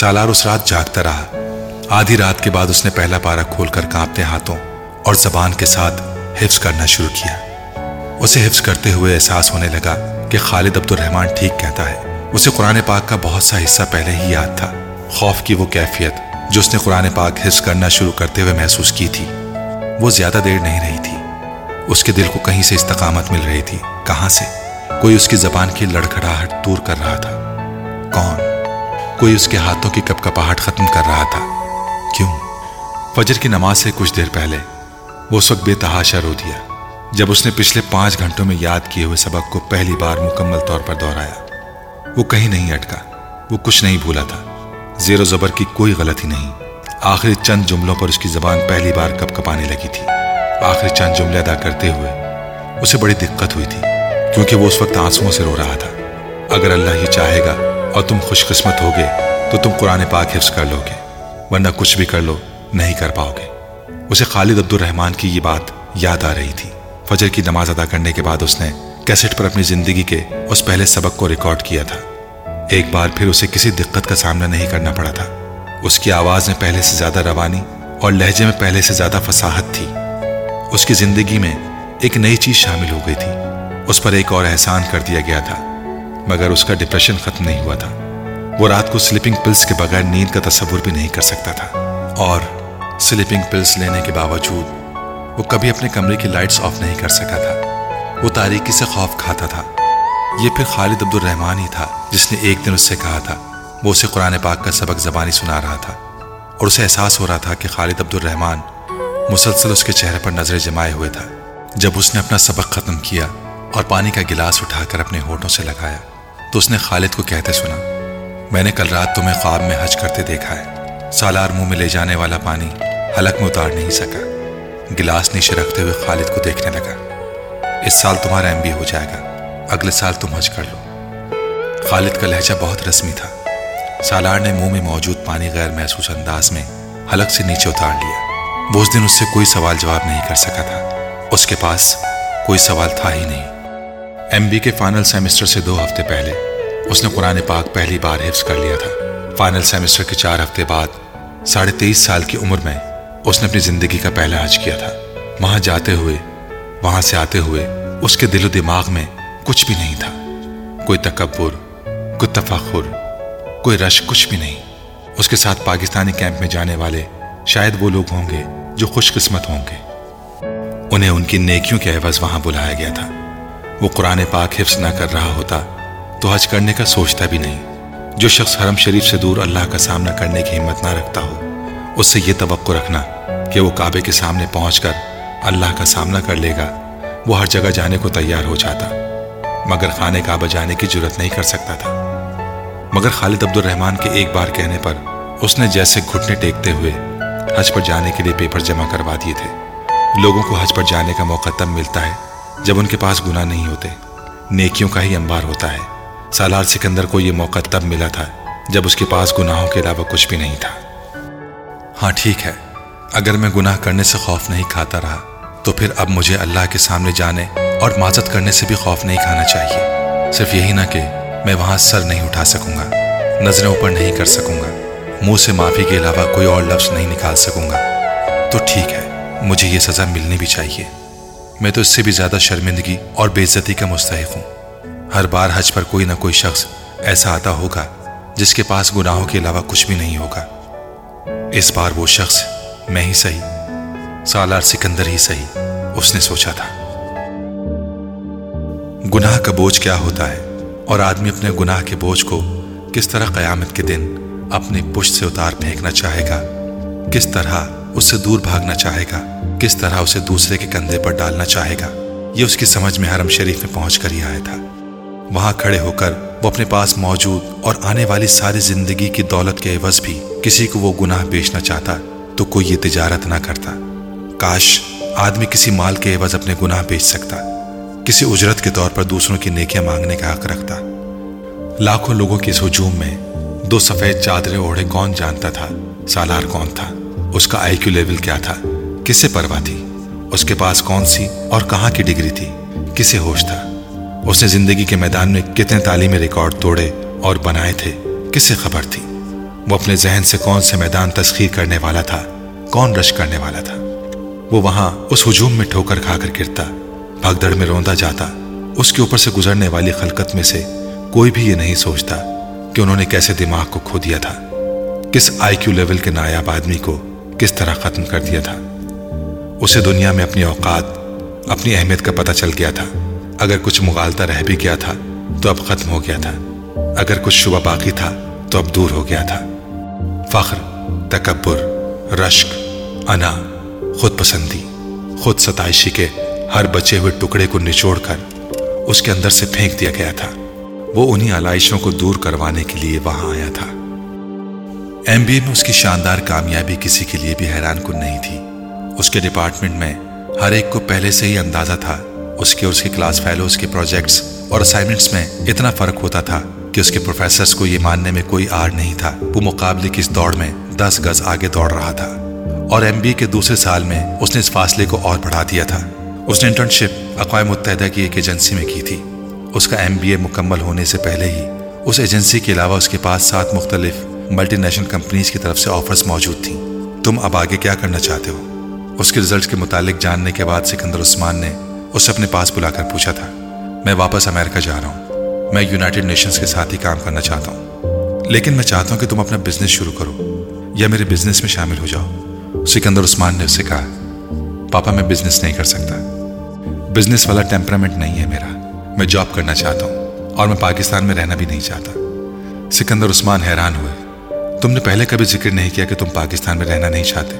سالار اس رات جاگتا رہا. آدھی رات کے بعد اس نے پہلا پارہ کھول کر کانپتے ہاتھوں اور زبان کے ساتھ حفظ کرنا شروع کیا. اسے حفظ کرتے ہوئے احساس ہونے لگا کہ خالد عبد الرحمان ٹھیک کہتا ہے. اسے قرآن پاک کا بہت سا حصہ پہلے ہی یاد تھا. خوف کی وہ کیفیت جو اس نے قرآن پاک حفظ کرنا شروع کرتے ہوئے محسوس کی تھی وہ زیادہ دیر نہیں رہی تھی. اس کے دل کو کہیں سے استقامت مل رہی تھی. کہاں سے؟ کوئی اس کی زبان کی لڑکھڑاہٹ دور کر رہا تھا. کون؟ کوئی اس کے ہاتھوں کی کپکپاہٹ ختم کر رہا تھا. کیوں؟ فجر کی نماز سے کچھ دیر پہلے وہ اس وقت بے تحاشا رو دیا جب اس نے پچھلے پانچ گھنٹوں میں یاد کیے ہوئے سبق کو پہلی بار مکمل طور پر دہرایا. وہ کہیں نہیں اٹکا, وہ کچھ نہیں بھولا تھا, زیر و زبر کی کوئی غلطی نہیں. آخری چند جملوں پر اس کی زبان پہلی بار کپ کپانے لگی تھی. آخری چند جملے ادا کرتے ہوئے اسے بڑی دقت ہوئی تھی کیونکہ وہ اس وقت آنسوؤں سے رو رہا تھا. اگر اللہ ہی چاہے گا اور تم خوش قسمت ہوگے تو تم قرآن پاک حفظ کر لو گے, ورنہ کچھ بھی کر لو نہیں کر پاؤ گے. اسے خالد عبد الرحمان کی یہ بات یاد آ رہی تھی. فجر کی نماز ادا کرنے کے بعد اس نے کیسٹ پر اپنی زندگی کے اس پہلے سبق کو ریکارڈ کیا تھا. ایک بار پھر اسے کسی دقت کا سامنا نہیں کرنا پڑا تھا. اس کی آواز میں پہلے سے زیادہ روانی اور لہجے میں پہلے سے زیادہ فصاحت تھی. اس کی زندگی میں ایک نئی چیز شامل ہو گئی تھی. اس پر ایک اور احسان کر دیا گیا تھا مگر اس کا ڈپریشن ختم نہیں ہوا تھا. وہ رات کو سلیپنگ پلز کے بغیر نیند کا تصور بھی نہیں کر سکتا تھا, اور سلیپنگ پلز لینے کے باوجود وہ کبھی اپنے کمرے کی لائٹس آف نہیں کر سکا تھا. وہ تاریکی سے خوف کھاتا تھا. یہ پھر خالد عبد الرحمان ہی تھا جس نے ایک دن اس سے کہا تھا. وہ اسے قرآن پاک کا سبق زبانی سنا رہا تھا اور اسے احساس ہو رہا تھا کہ خالد عبد الرحمان مسلسل اس کے چہرے پر نظریں جمائے ہوئے تھا. جب اس نے اپنا سبق ختم کیا اور پانی کا گلاس اٹھا کر اپنے ہونٹوں سے لگایا تو اس نے خالد کو کہتے سنا, میں نے کل رات تمہیں خواب میں حج کرتے دیکھا ہے. سالار منہ میں لے جانے والا پانی حلق میں اتار نہیں سکا. گلاس نیچے رکھتے ہوئے خالد کو دیکھنے لگا. اس سال تمہارا ایم بی اے ہو جائے گا, اگلے سال تم حج کر لو. خالد کا لہجہ بہت رسمی تھا. سالار نے منہ میں موجود پانی غیر محسوس انداز میں حلق سے نیچے اتار لیا. وہ اس دن اس سے کوئی سوال جواب نہیں کر سکا تھا. اس کے پاس کوئی سوال تھا ہی نہیں. ایم بی کے فائنل سیمسٹر سے دو ہفتے پہلے اس نے قرآن پاک پہلی بار حفظ کر لیا تھا. فائنل سیمسٹر کے چار ہفتے بعد ساڑھے تیئیس سال کی عمر میں اس نے اپنی زندگی کا پہلا حج کیا تھا. وہاں جاتے ہوئے, وہاں سے آتے ہوئے اس کے دل و دماغ میں کچھ بھی نہیں تھا. کوئی تکبر, کوئی تفخر, کوئی رش, کچھ بھی نہیں. اس کے ساتھ پاکستانی کیمپ میں جانے والے شاید وہ لوگ ہوں گے جو خوش قسمت ہوں گے, انہیں ان کی نیکیوں کے عوض وہاں بلایا گیا تھا. وہ قرآن پاک حفظ نہ کر رہا ہوتا تو حج کرنے کا سوچتا بھی نہیں. جو شخص حرم شریف سے دور اللہ کا سامنا کرنے کی ہمت نہ رکھتا ہو اس سے یہ توقع رکھنا کہ وہ کعبے کے سامنے پہنچ کر اللہ کا سامنا کر لے گا, وہ ہر جگہ جانے کو تیار ہو جاتا مگر خانہ کعبہ جانے کی جرت نہیں کر سکتا تھا. مگر خالد عبد الرحمان کے ایک بار کہنے پر اس نے جیسے گھٹنے ٹیکتے ہوئے حج پر جانے کے لیے پیپر جمع کروا دیے تھے. لوگوں کو حج پر جانے کا موقع تب ملتا ہے جب ان کے پاس گناہ نہیں ہوتے, نیکیوں کا ہی انبار ہوتا ہے. سالار سکندر کو یہ موقع تب ملا تھا جب اس کے پاس گناہوں کے علاوہ کچھ بھی نہیں تھا. ہاں ٹھیک ہے, اگر میں گناہ کرنے سے خوف نہیں کھاتا رہا تو پھر اب مجھے اللہ کے سامنے جانے اور معذرت کرنے سے بھی خوف نہیں کھانا چاہیے. صرف یہی نہ کہ میں وہاں سر نہیں اٹھا سکوں گا, نظریں اوپر نہیں کر سکوں گا, منہ سے معافی کے علاوہ کوئی اور لفظ نہیں نکال سکوں گا، تو ٹھیک ہے، مجھے یہ سزا ملنی بھی چاہیے۔ میں تو اس سے بھی زیادہ شرمندگی اور بے عزتی کا مستحق ہوں۔ ہر بار حج پر کوئی نہ کوئی شخص ایسا آتا ہوگا جس کے پاس گناہوں کے علاوہ کچھ بھی نہیں ہوگا۔ اس بار وہ شخص میں ہی صحیح، سالار سکندر ہی صحیح، اس نے سوچا تھا۔ گناہ کا بوجھ کیا ہوتا ہے اور آدمی اپنے گناہ کے بوجھ کو کس طرح قیامت کے دن اپنی پشت سے اتار پھینکنا چاہے گا، کس طرح اس سے دور بھاگنا چاہے گا، کس طرح اسے دوسرے کے کندھے پر ڈالنا چاہے گا، یہ اس کی سمجھ میں حرم شریف میں پہنچ کر ہی آیا تھا۔ وہاں کھڑے ہو کر وہ اپنے پاس موجود اور آنے والی ساری زندگی کی دولت کے عوض بھی کسی کو وہ گناہ بیچنا چاہتا تو کوئی یہ تجارت نہ کرتا۔ کاش آدمی کسی مال کے عوض اپنے گناہ بیچ سکتا، کسی اجرت کے طور پر دوسروں کی نیکیاں مانگنے کا حق رکھتا۔ لاکھوں لوگوں کی اس ہجوم میں دو سفید چادریں اوڑھے کون جانتا تھا سالار کون تھا، اس کا آئی کیو لیول کیا تھا، کس سے پرواہ تھی، اس کے پاس کون سی اور کہاں کی ڈگری تھی، کسے ہوش تھا، اس نے زندگی کے میدان میں کتنے تعلیمی ریکارڈ توڑے اور بنائے تھے، کسے خبر تھی۔ وہ اپنے ذہن سے کون سے میدان تسخیر کرنے والا تھا، کون رش کرنے والا تھا۔ وہ وہاں اس ہجوم میں ٹھوکر کھا کر گرتا، بھگدڑ میں روندا جاتا۔ اس کے اوپر سے گزرنے والی خلقت میں سے کوئی بھی یہ نہیں سوچتا کہ انہوں نے کیسے دماغ کو کھو دیا تھا، کس آئی کیو لیول کے نایاب آدمی کو کس طرح ختم کر دیا تھا۔ اسے دنیا میں اپنی اوقات، اپنی اہمیت کا پتہ چل گیا تھا۔ اگر کچھ مغالطہ رہ بھی گیا تھا تو اب ختم ہو گیا تھا، اگر کچھ شبہ باقی تھا تو اب دور ہو گیا تھا۔ فخر، تکبر، رشک، انا، خود پسندی، خود ستائشی کے ہر بچے ہوئے ٹکڑے کو نچوڑ کر اس کے اندر سے پھینک دیا گیا تھا۔ وہ انہی آلائشوں کو دور کروانے کے لیے وہاں آیا تھا۔ ایم بی اے میں اس کی شاندار کامیابی کسی کے لیے بھی حیران کن نہیں تھی۔ اس کے ڈپارٹمنٹ میں ہر ایک کو پہلے سے ہی اندازہ تھا اس کے اور اس کے کلاس فیلوز کے پروجیکٹس اور اسائنمنٹس میں اتنا فرق ہوتا تھا کہ اس کے پروفیسرز کو یہ ماننے میں کوئی آڑ نہیں تھا وہ مقابلے کی اس دوڑ میں دس گز آگے دوڑ رہا تھا۔ اور ایم بی اے کے دوسرے سال میں اس نے اس فاصلے کو اور بڑھا دیا تھا۔ اس نے انٹرنشپ اقوام متحدہ کی ایک ایجنسی میں کی تھی۔ اس کا ایم بی اے مکمل ہونے سے پہلے ہی اس ایجنسی کے علاوہ اس کے پاس سات مختلف ملٹی نیشنل کمپنیز کی طرف سے آفرز موجود تھیں۔ تم اب آگے کیا کرنا چاہتے ہو؟ اس کے رزلٹس کے متعلق جاننے کے بعد سکندر عثمان نے اسے اپنے پاس بلا کر پوچھا تھا، میں واپس امریکہ جا رہا ہوں، میں یونائٹڈ نیشنز کے ساتھ ہی کام کرنا چاہتا ہوں، لیکن میں چاہتا ہوں کہ تم اپنا بزنس شروع کرو یا میرے بزنس میں شامل ہو جاؤ۔ سکندر عثمان نے اسے کہا، پاپا میں بزنس نہیں کر سکتا، بزنس والا ٹیمپرامنٹ نہیں ہے میرا، میں جاب کرنا چاہتا ہوں اور میں پاکستان میں رہنا بھی نہیں چاہتا۔ سکندر عثمان حیران ہوئے، تم نے پہلے کبھی ذکر نہیں کیا کہ تم پاکستان میں رہنا نہیں چاہتے،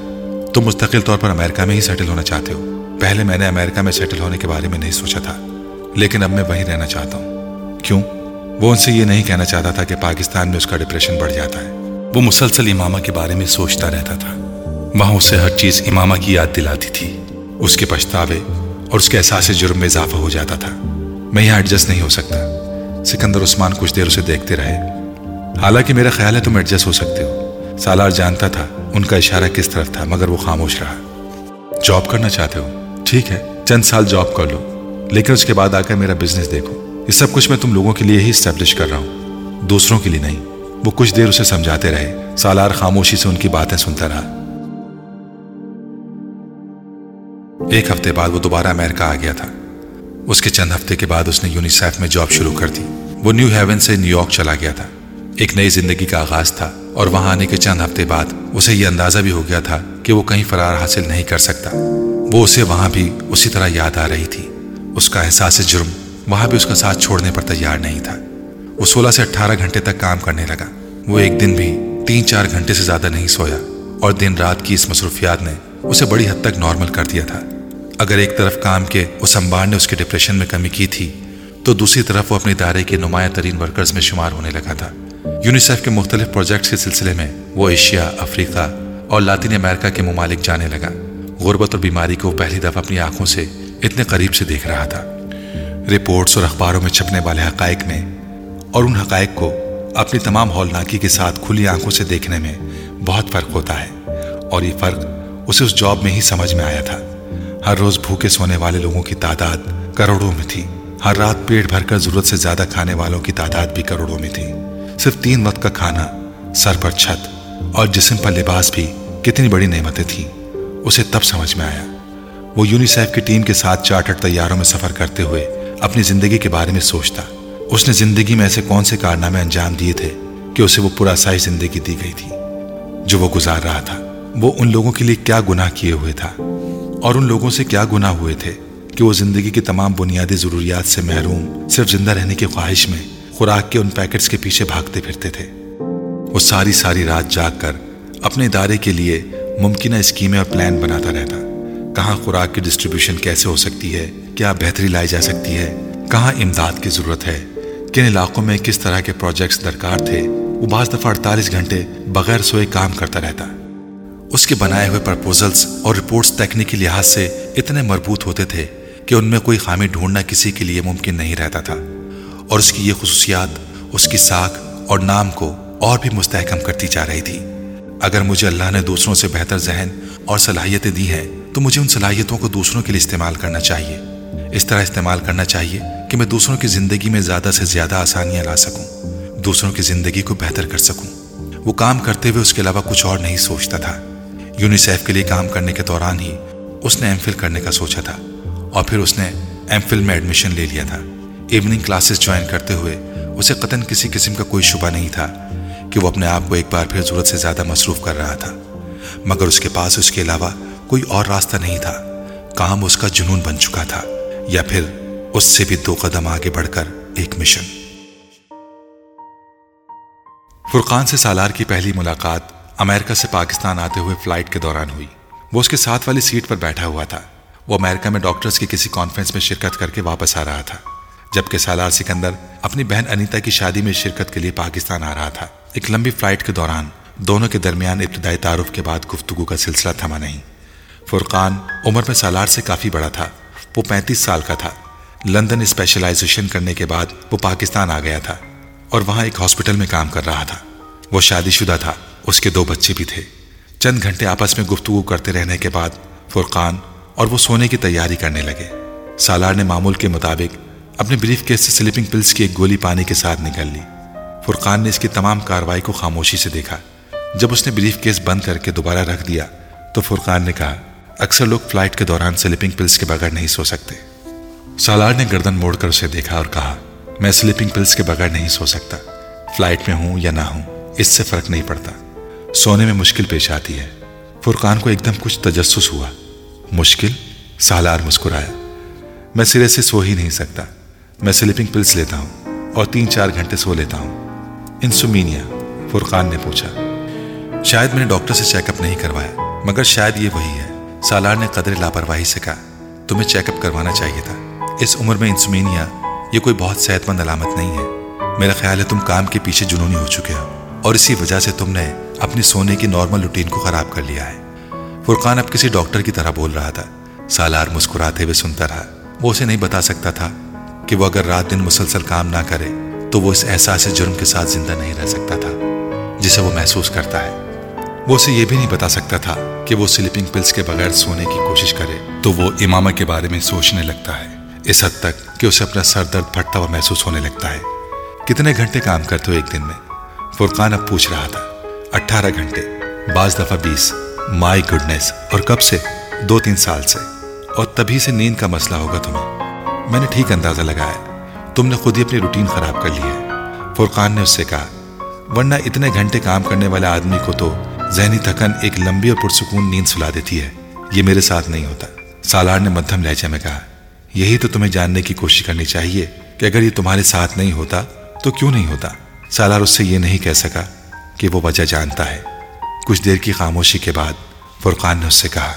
تم مستقل طور پر امریکہ میں ہی سیٹل ہونا چاہتے ہو۔ پہلے میں نے امریکہ میں سیٹل ہونے کے بارے میں نہیں سوچا تھا، لیکن اب میں وہیں رہنا چاہتا ہوں۔ کیوں؟ وہ ان سے یہ نہیں کہنا چاہتا تھا کہ پاکستان میں اس کا ڈپریشن بڑھ جاتا ہے۔ وہ مسلسل امامہ کے بارے میں سوچتا رہتا تھا، وہاں اسے ہر چیز امامہ کی یاد دلاتی تھی۔ اس کے پچھتاوے اور اس کے احساس جرم میں اضافہ ہو جاتا تھا۔ میں یہاں ایڈجسٹ نہیں ہو سکتا۔ سکندر عثمان کچھ دیر اسے دیکھتے رہے، حالانکہ میرا خیال ہے تم ایڈجسٹ ہو سکتے ہو۔ سالار جانتا تھا ان کا اشارہ کس طرف تھا، مگر وہ خاموش رہا۔ جاب کرنا چاہتے ہو؟ ٹھیک ہے، چند سال جاب کر لو، لیکن اس کے بعد آ کر میرا بزنس دیکھو۔ یہ سب کچھ میں تم لوگوں کے لیے ہی اسٹیبلش کر رہا ہوں، دوسروں کے لیے نہیں۔ وہ کچھ دیر اسے سمجھاتے رہے، سالار خاموشی سے ان کی باتیں سنتا رہا۔ ایک ہفتے بعد وہ دوبارہ امریکہ آ گیا تھا۔ اس کے چند ہفتے کے بعد اس نے یونیسیف میں جاب شروع کر دی۔ وہ نیو ہیون سے نیو یارک چلا گیا تھا، ایک نئی زندگی کا آغاز تھا، اور وہاں آنے کے چند ہفتے بعد اسے یہ اندازہ بھی ہو گیا تھا کہ وہ کہیں فرار حاصل نہیں کر سکتا۔ وہ اسے وہاں بھی اسی طرح یاد آ رہی تھی۔ اس کا احساس جرم وہاں بھی اس کا ساتھ چھوڑنے پر تیار نہیں تھا۔ وہ سولہ سے اٹھارہ گھنٹے تک کام کرنے لگا۔ وہ ایک دن بھی تین چار گھنٹے سے زیادہ نہیں سویا، اور دن رات کی اس مصروفیات نے اسے بڑی حد تک نارمل کر دیا تھا۔ اگر ایک طرف کام کے اس انبار نے اس کے ڈپریشن میں کمی کی تھی، تو دوسری طرف وہ اپنے ادارے کے نمایاں ترین ورکرز میں شمار ہونے لگا تھا۔ یونیسیف کے مختلف پروجیکٹس کے سلسلے میں وہ ایشیا، افریقہ اور لاطین امریکہ کے ممالک جانے لگا۔ غربت اور بیماری کو پہلی دفعہ اپنی آنکھوں سے اتنے قریب سے دیکھ رہا تھا۔ رپورٹس اور اخباروں میں چھپنے والے حقائق میں اور ان حقائق کو اپنی تمام ہولناکی کے ساتھ کھلی آنکھوں سے دیکھنے میں بہت فرق ہوتا ہے، اور یہ فرق اسے اس جاب میں ہی سمجھ میں آیا تھا۔ ہر روز بھوکے سونے والے لوگوں کی تعداد کروڑوں میں تھی، ہر رات پیٹ بھر کر ضرورت سے زیادہ کھانے والوں کی تعداد بھی کروڑوں میں تھی۔ صرف تین وقت کا کھانا، سر پر چھت اور جسم پر لباس بھی کتنی بڑی نعمتیں تھیں، اسے تب سمجھ میں آیا۔ وہ یونیسیف کی ٹیم کے ساتھ چارٹرڈ طیاروں میں سفر کرتے ہوئے اپنی زندگی کے بارے میں سوچتا، اس نے زندگی میں ایسے کون سے کارنامے انجام دیے تھے کہ اسے وہ پراسائش زندگی دی گئی تھی جو وہ گزار رہا تھا۔ وہ ان لوگوں کے لیے کیا گناہ کیے ہوئے تھا اور ان لوگوں سے کیا گناہ ہوئے تھے کہ وہ زندگی کی تمام بنیادی ضروریات سے محروم، صرف زندہ رہنے کی خواہش میں خوراک کے ان پیکٹس کے پیچھے بھاگتے پھرتے تھے۔ وہ ساری ساری رات جاگ کر اپنے ادارے کے لیے ممکنہ اسکیمیں اور پلان بناتا رہتا، کہاں خوراک کی ڈسٹریبیوشن کیسے ہو سکتی ہے، کیا بہتری لائی جا سکتی ہے، کہاں امداد کی ضرورت ہے، کن علاقوں میں کس طرح کے پروجیکٹس درکار تھے۔ وہ بعض دفعہ اڑتالیس گھنٹے بغیر سوئے کام کرتا رہتا۔ اس کے بنائے ہوئے پرپوزلز اور رپورٹس تکنیکی لحاظ سے اتنے مربوط ہوتے تھے کہ ان میں کوئی خامی ڈھونڈنا کسی کے لیے ممکن نہیں رہتا تھا، اور اس کی یہ خصوصیات اس کی ساکھ اور نام کو اور بھی مستحکم کرتی جا رہی تھی۔ اگر مجھے اللہ نے دوسروں سے بہتر ذہن اور صلاحیتیں دی ہیں تو مجھے ان صلاحیتوں کو دوسروں کے لیے استعمال کرنا چاہیے، اس طرح استعمال کرنا چاہیے کہ میں دوسروں کی زندگی میں زیادہ سے زیادہ آسانیاں لا سکوں، دوسروں کی زندگی کو بہتر کر سکوں۔ وہ کام کرتے ہوئے اس کے علاوہ کچھ اور نہیں سوچتا تھا۔ یونیسیف کے لیے کام کرنے کے دوران ہی اس نے ایم فل کرنے کا سوچا تھا، اور پھر اس نے ایم فل میں ایڈمیشن لے لیا تھا۔ ایوننگ کلاسز جوائن کرتے ہوئے اسے قطعاً کسی قسم کا کوئی شبہ نہیں تھا کہ وہ اپنے آپ کو ایک بار پھر ضرورت سے زیادہ مصروف کر رہا تھا، مگر اس کے پاس اس کے علاوہ کوئی اور راستہ نہیں تھا۔ کام اس کا جنون بن چکا تھا، یا پھر اس سے بھی دو قدم آگے بڑھ کر ایک مشن۔ فرقان سے سالار کی پہلی ملاقات امریکہ سے پاکستان آتے ہوئے فلائٹ کے دوران ہوئی۔ وہ اس کے ساتھ والی سیٹ پر بیٹھا ہوا تھا۔ وہ امریکہ میں ڈاکٹرز کی کسی کانفرنس میں شرکت کر کے واپس آ رہا تھا، جبکہ سالار سکندر اپنی بہن انیتا کی شادی میں شرکت کے لیے پاکستان آ رہا تھا۔ ایک لمبی فلائٹ کے دوران دونوں کے درمیان ابتدائی تعارف کے بعد گفتگو کا سلسلہ تھما نہیں۔ فرقان عمر میں سالار سے کافی بڑا تھا، وہ پینتیس سال کا تھا۔ لندن اسپیشلائزیشن کرنے کے بعد وہ پاکستان آ گیا تھا اور وہاں ایک ہاسپٹل میں کام کر رہا تھا۔ وہ شادی شدہ تھا، اس کے دو بچے بھی تھے۔ چند گھنٹے آپس میں گفتگو کرتے رہنے کے بعد فرقان اور وہ سونے کی تیاری کرنے لگے۔ سالار نے معمول کے مطابق اپنے بریف کیس سے سلیپنگ پلز کی ایک گولی پانی کے ساتھ نکال لی۔ فرقان نے اس کی تمام کارروائی کو خاموشی سے دیکھا۔ جب اس نے بریف کیس بند کر کے دوبارہ رکھ دیا تو فرقان نے کہا، اکثر لوگ فلائٹ کے دوران سلیپنگ پلز کے بغیر نہیں سو سکتے۔ سالار نے گردن موڑ کر اسے دیکھا اور کہا، میں سلیپنگ پلز کے بغیر نہیں سو سکتا، فلائٹ میں ہوں یا نہ ہوں اس سے فرق نہیں پڑتا، سونے میں مشکل پیش آتی ہے۔ فرقان کو ایک دم کچھ تجسس ہوا۔ مشکل؟ سالار مسکرایا، میں سرے سے سو ہی نہیں سکتا، میں سلیپنگ پلز لیتا ہوں اور تین چار گھنٹے سو لیتا ہوں۔ انسومینیا؟ فرقان نے پوچھا۔ شاید میں نے ڈاکٹر سے چیک اپ نہیں کروایا، مگر شاید یہ وہی ہے، سالار نے قدر لاپرواہی سے کہا، تمہیں چیک اپ کروانا چاہیے تھا، اس عمر میں انسومینیا یہ کوئی بہت صحت مند علامت نہیں ہے، میرا خیال ہے تم کام کے پیچھے جنونی ہو چکے ہو اور اسی وجہ سے تم نے اپنی سونے کی نارمل روٹین کو خراب کر لیا ہے۔ فرقان اب کسی ڈاکٹر کی طرح بول رہا تھا۔ سالار مسکراتے ہوئے سنتا رہا۔ وہ اسے نہیں بتا سکتا تھا کہ وہ اگر رات دن مسلسل کام نہ کرے تو وہ اس احساس جرم کے ساتھ زندہ نہیں رہ سکتا تھا جسے وہ محسوس کرتا ہے۔ وہ اسے یہ بھی نہیں بتا سکتا تھا کہ وہ سلیپنگ پلز کے بغیر سونے کی کوشش کرے تو وہ امامہ کے بارے میں سوچنے لگتا ہے، اس حد تک کہ اسے اپنا سر درد پھٹتا ہوا محسوس ہونے لگتا ہے۔ کتنے گھنٹے کام کرتے ہو ایک دن میں؟ فرقان اب پوچھ رہا تھا۔ اٹھارہ گھنٹے، بعض دفعہ بیس۔ مائی گڈنس، اور کب سے؟ دو تین سال سے، اور تبھی سے نیند کا مسئلہ ہوگا تمہیں، میں نے ٹھیک اندازہ لگایا، تم نے خود ہی اپنی روٹین خراب کر لی ہے۔ فرقان نے اس سے کہا، ورنہ اتنے گھنٹے کام کرنے والے آدمی کو تو ذہنی تھکن ایک لمبی اور پرسکون نیند سلا دیتی ہے، یہ میرے ساتھ نہیں ہوتا۔ سالار نے مدھم لہجے میں کہا، یہی تو تمہیں جاننے کی کوشش کرنی چاہیے کہ اگر یہ تمہارے ساتھ نہیں ہوتا تو کیوں نہیں ہوتا۔ سالار اس سے یہ نہیں کہہ سکا کہ وہ وجہ جانتا ہے۔ کچھ دیر کی خاموشی کے بعد فرقان نے اس سے کہا،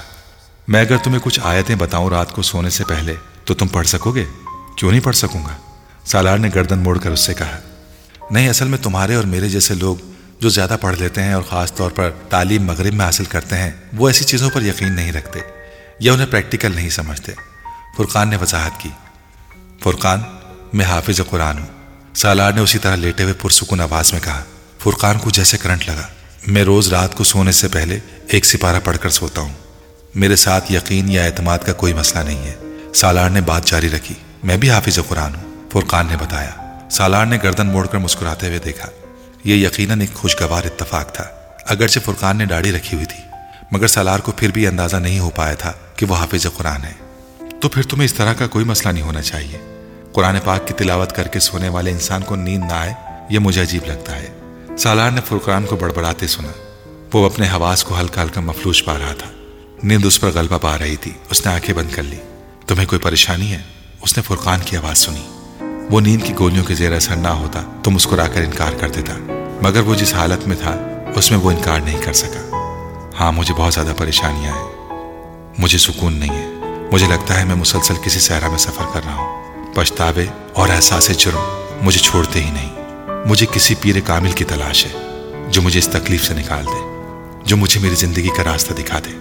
میں اگر تمہیں کچھ آیتیں بتاؤں رات کو سونے سے پہلے تو تم پڑھ سکو گے؟ کیوں نہیں پڑھ سکوں گا، سالار نے گردن موڑ کر اس سے کہا۔ نہیں، اصل میں تمہارے اور میرے جیسے لوگ جو زیادہ پڑھ لیتے ہیں اور خاص طور پر تعلیم مغرب میں حاصل کرتے ہیں، وہ ایسی چیزوں پر یقین نہیں رکھتے یا انہیں پریکٹیکل نہیں سمجھتے، فرقان نے وضاحت کی۔ فرقان، میں حافظ قرآن ہوں، سالار نے اسی طرح لیٹے ہوئے پرسکون آواز میں کہا۔ فرقان کو جیسے کرنٹ لگا۔ میں روز رات کو سونے سے پہلے ایک سپارہ پڑھ کر سوتا ہوں، میرے ساتھ یقین یا اعتماد کا کوئی مسئلہ نہیں ہے، سالار نے بات جاری رکھی۔ میں بھی حافظ قرآن ہوں، فرقان نے بتایا۔ سالار نے گردن موڑ کر مسکراتے ہوئے دیکھا۔ یہ یقیناً ایک خوشگوار اتفاق تھا۔ اگرچہ فرقان نے داڑھی رکھی ہوئی تھی، مگر سالار کو پھر بھی اندازہ نہیں ہو پایا تھا کہ وہ حافظ قرآن ہے۔ تو پھر تمہیں اس طرح کا کوئی مسئلہ نہیں ہونا چاہیے۔ قرآن پاک کی تلاوت کر کے سونے والے انسان کو نیند نہ آئے، یہ مجھے عجیب لگتا ہے۔ سالار نے فرقان کو بڑبڑاتے سنا۔ وہ اپنے حواس کو ہلکا ہلکا مفلوج پا رہا تھا، نیند اس پر غلبہ پا رہی تھی۔ اس نے آنکھیں بند کر لی۔ تمہیں کوئی پریشانی ہے؟ اس نے فرقان کی آواز سنی۔ وہ نیند کی گولیوں کے زیر اثر نہ ہوتا تو مسکرا کر انکار کر دیتا، مگر وہ جس حالت میں تھا اس میں وہ انکار نہیں کر سکا۔ ہاں، مجھے بہت زیادہ پریشانیاں ہیں، مجھے سکون نہیں ہے، مجھے لگتا ہے میں مسلسل کسی صحرا میں سفر کر رہا ہوں۔ پچھتاوے اور احساس جرم مجھے چھوڑتے ہی نہیں۔ مجھے کسی پیر کامل کی تلاش ہے جو مجھے اس تکلیف سے نکال دے، جو مجھے میری زندگی کا راستہ دکھا دے۔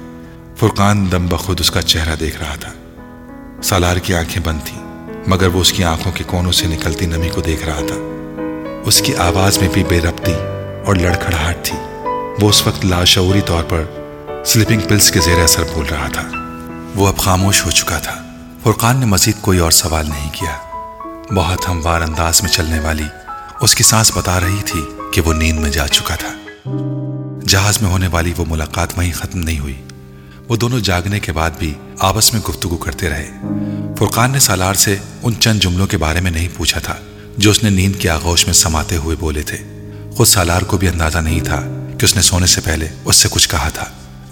فرقان دم بخود اس کا چہرہ دیکھ رہا تھا۔ سالار کی آنکھیں بند تھیں، مگر وہ اس کی آنکھوں کے کونوں سے نکلتی نمی کو دیکھ رہا تھا۔ اس کی آواز میں بھی بے ربطی اور لڑکھڑاہٹ تھی۔ وہ اس وقت لاشعوری طور پر سلیپنگ پلز کے زیر اثر بول رہا تھا۔ وہ اب خاموش ہو چکا تھا۔ فرقان نے مزید کوئی اور سوال نہیں کیا۔ بہت ہموار انداز میں چلنے والی اس کی سانس بتا رہی تھی کہ وہ نیند میں جا چکا تھا۔ جہاز میں ہونے والی وہ ملاقات وہیں ختم نہیں ہوئی۔ وہ دونوں جاگنے کے بعد بھی آپس میں گفتگو کرتے رہے۔ فرقان نے سالار سے ان چند جملوں کے بارے میں نہیں پوچھا تھا جو اس نے نیند کے آغوش میں سماتے ہوئے بولے تھے۔ خود سالار کو بھی اندازہ نہیں تھا کہ اس نے سونے سے پہلے اس سے کچھ کہا تھا،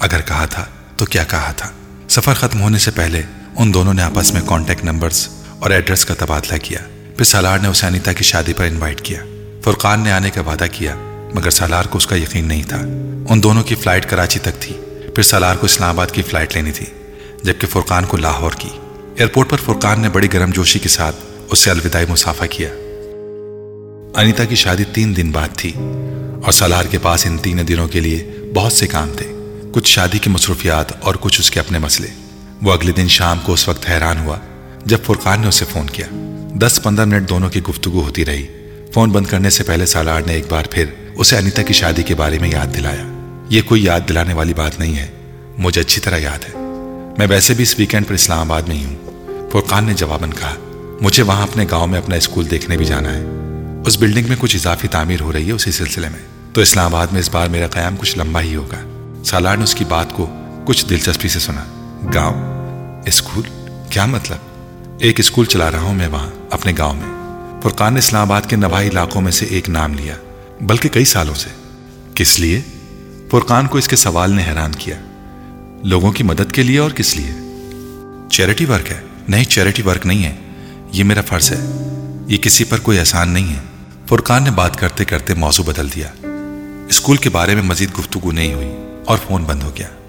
اگر کہا تھا تو کیا کہا تھا۔ سفر ختم ہونے سے پہلے ان دونوں نے آپس میں کانٹیکٹ نمبرز اور ایڈریس کا تبادلہ کیا۔ پھر سالار نے اسے انیتا کی شادی پر انوائٹ کیا۔ فرقان نے آنے کا وعدہ کیا، مگر سالار کو اس کا یقین نہیں تھا۔ ان دونوں کی فلائٹ کراچی تک تھی، پھر سالار کو اسلام آباد کی فلائٹ لینی تھی، جبکہ فرقان کو لاہور کی۔ ایئرپورٹ پر فرقان نے بڑی گرم جوشی کے ساتھ اس سے الوداعی مسافہ کیا۔ انیتا کی شادی تین دن بعد تھی اور سالار کے پاس ان تین دنوں کے لیے بہت سے کام تھے، کچھ شادی کی مصروفیات اور کچھ اس کے اپنے مسئلے۔ وہ اگلے دن شام کو اس وقت حیران ہوا جب فرقان نے اسے فون کیا۔ دس پندرہ منٹ دونوں کی گفتگو ہوتی رہی۔ فون بند کرنے سے پہلے سالار نے ایک بار پھر اسے انیتا کی شادی کے بارے میں یاد دلایا۔ یہ کوئی یاد دلانے والی بات نہیں ہے، مجھے اچھی طرح یاد ہے، میں ویسے بھی اس ویکینڈ پر اسلام آباد میں ہی ہوں۔ فرقان نے جواباً کہا، مجھے وہاں اپنے گاؤں میں اپنا اسکول دیکھنے بھی جانا ہے، اس بلڈنگ میں کچھ اضافی تعمیر ہو رہی ہے، اسی سلسلے میں تو اسلام آباد میں اس بار میرا قیام کچھ لمبا ہی ہوگا۔ سالار نے اس کی بات کو کچھ دلچسپی سے سنا۔ گاؤں، اسکول، کیا مطلب؟ ایک اسکول چلا رہا ہوں میں وہاں اپنے گاؤں میں۔ فرقان نے اسلام آباد کے نواحی علاقوں میں سے ایک نام لیا، بلکہ کئی سالوں سے۔ کس لیے؟ فرقان کو اس کے سوال نے حیران کیا۔ لوگوں کی مدد کے لیے اور کس لیے؟ چیریٹی ورک ہے؟ نہیں، چیریٹی ورک نہیں ہے، یہ میرا فرض ہے، یہ کسی پر کوئی احسان نہیں ہے۔ فرقان نے بات کرتے کرتے موضوع بدل دیا۔ اسکول کے بارے میں مزید گفتگو نہیں ہوئی اور فون بند ہو گیا۔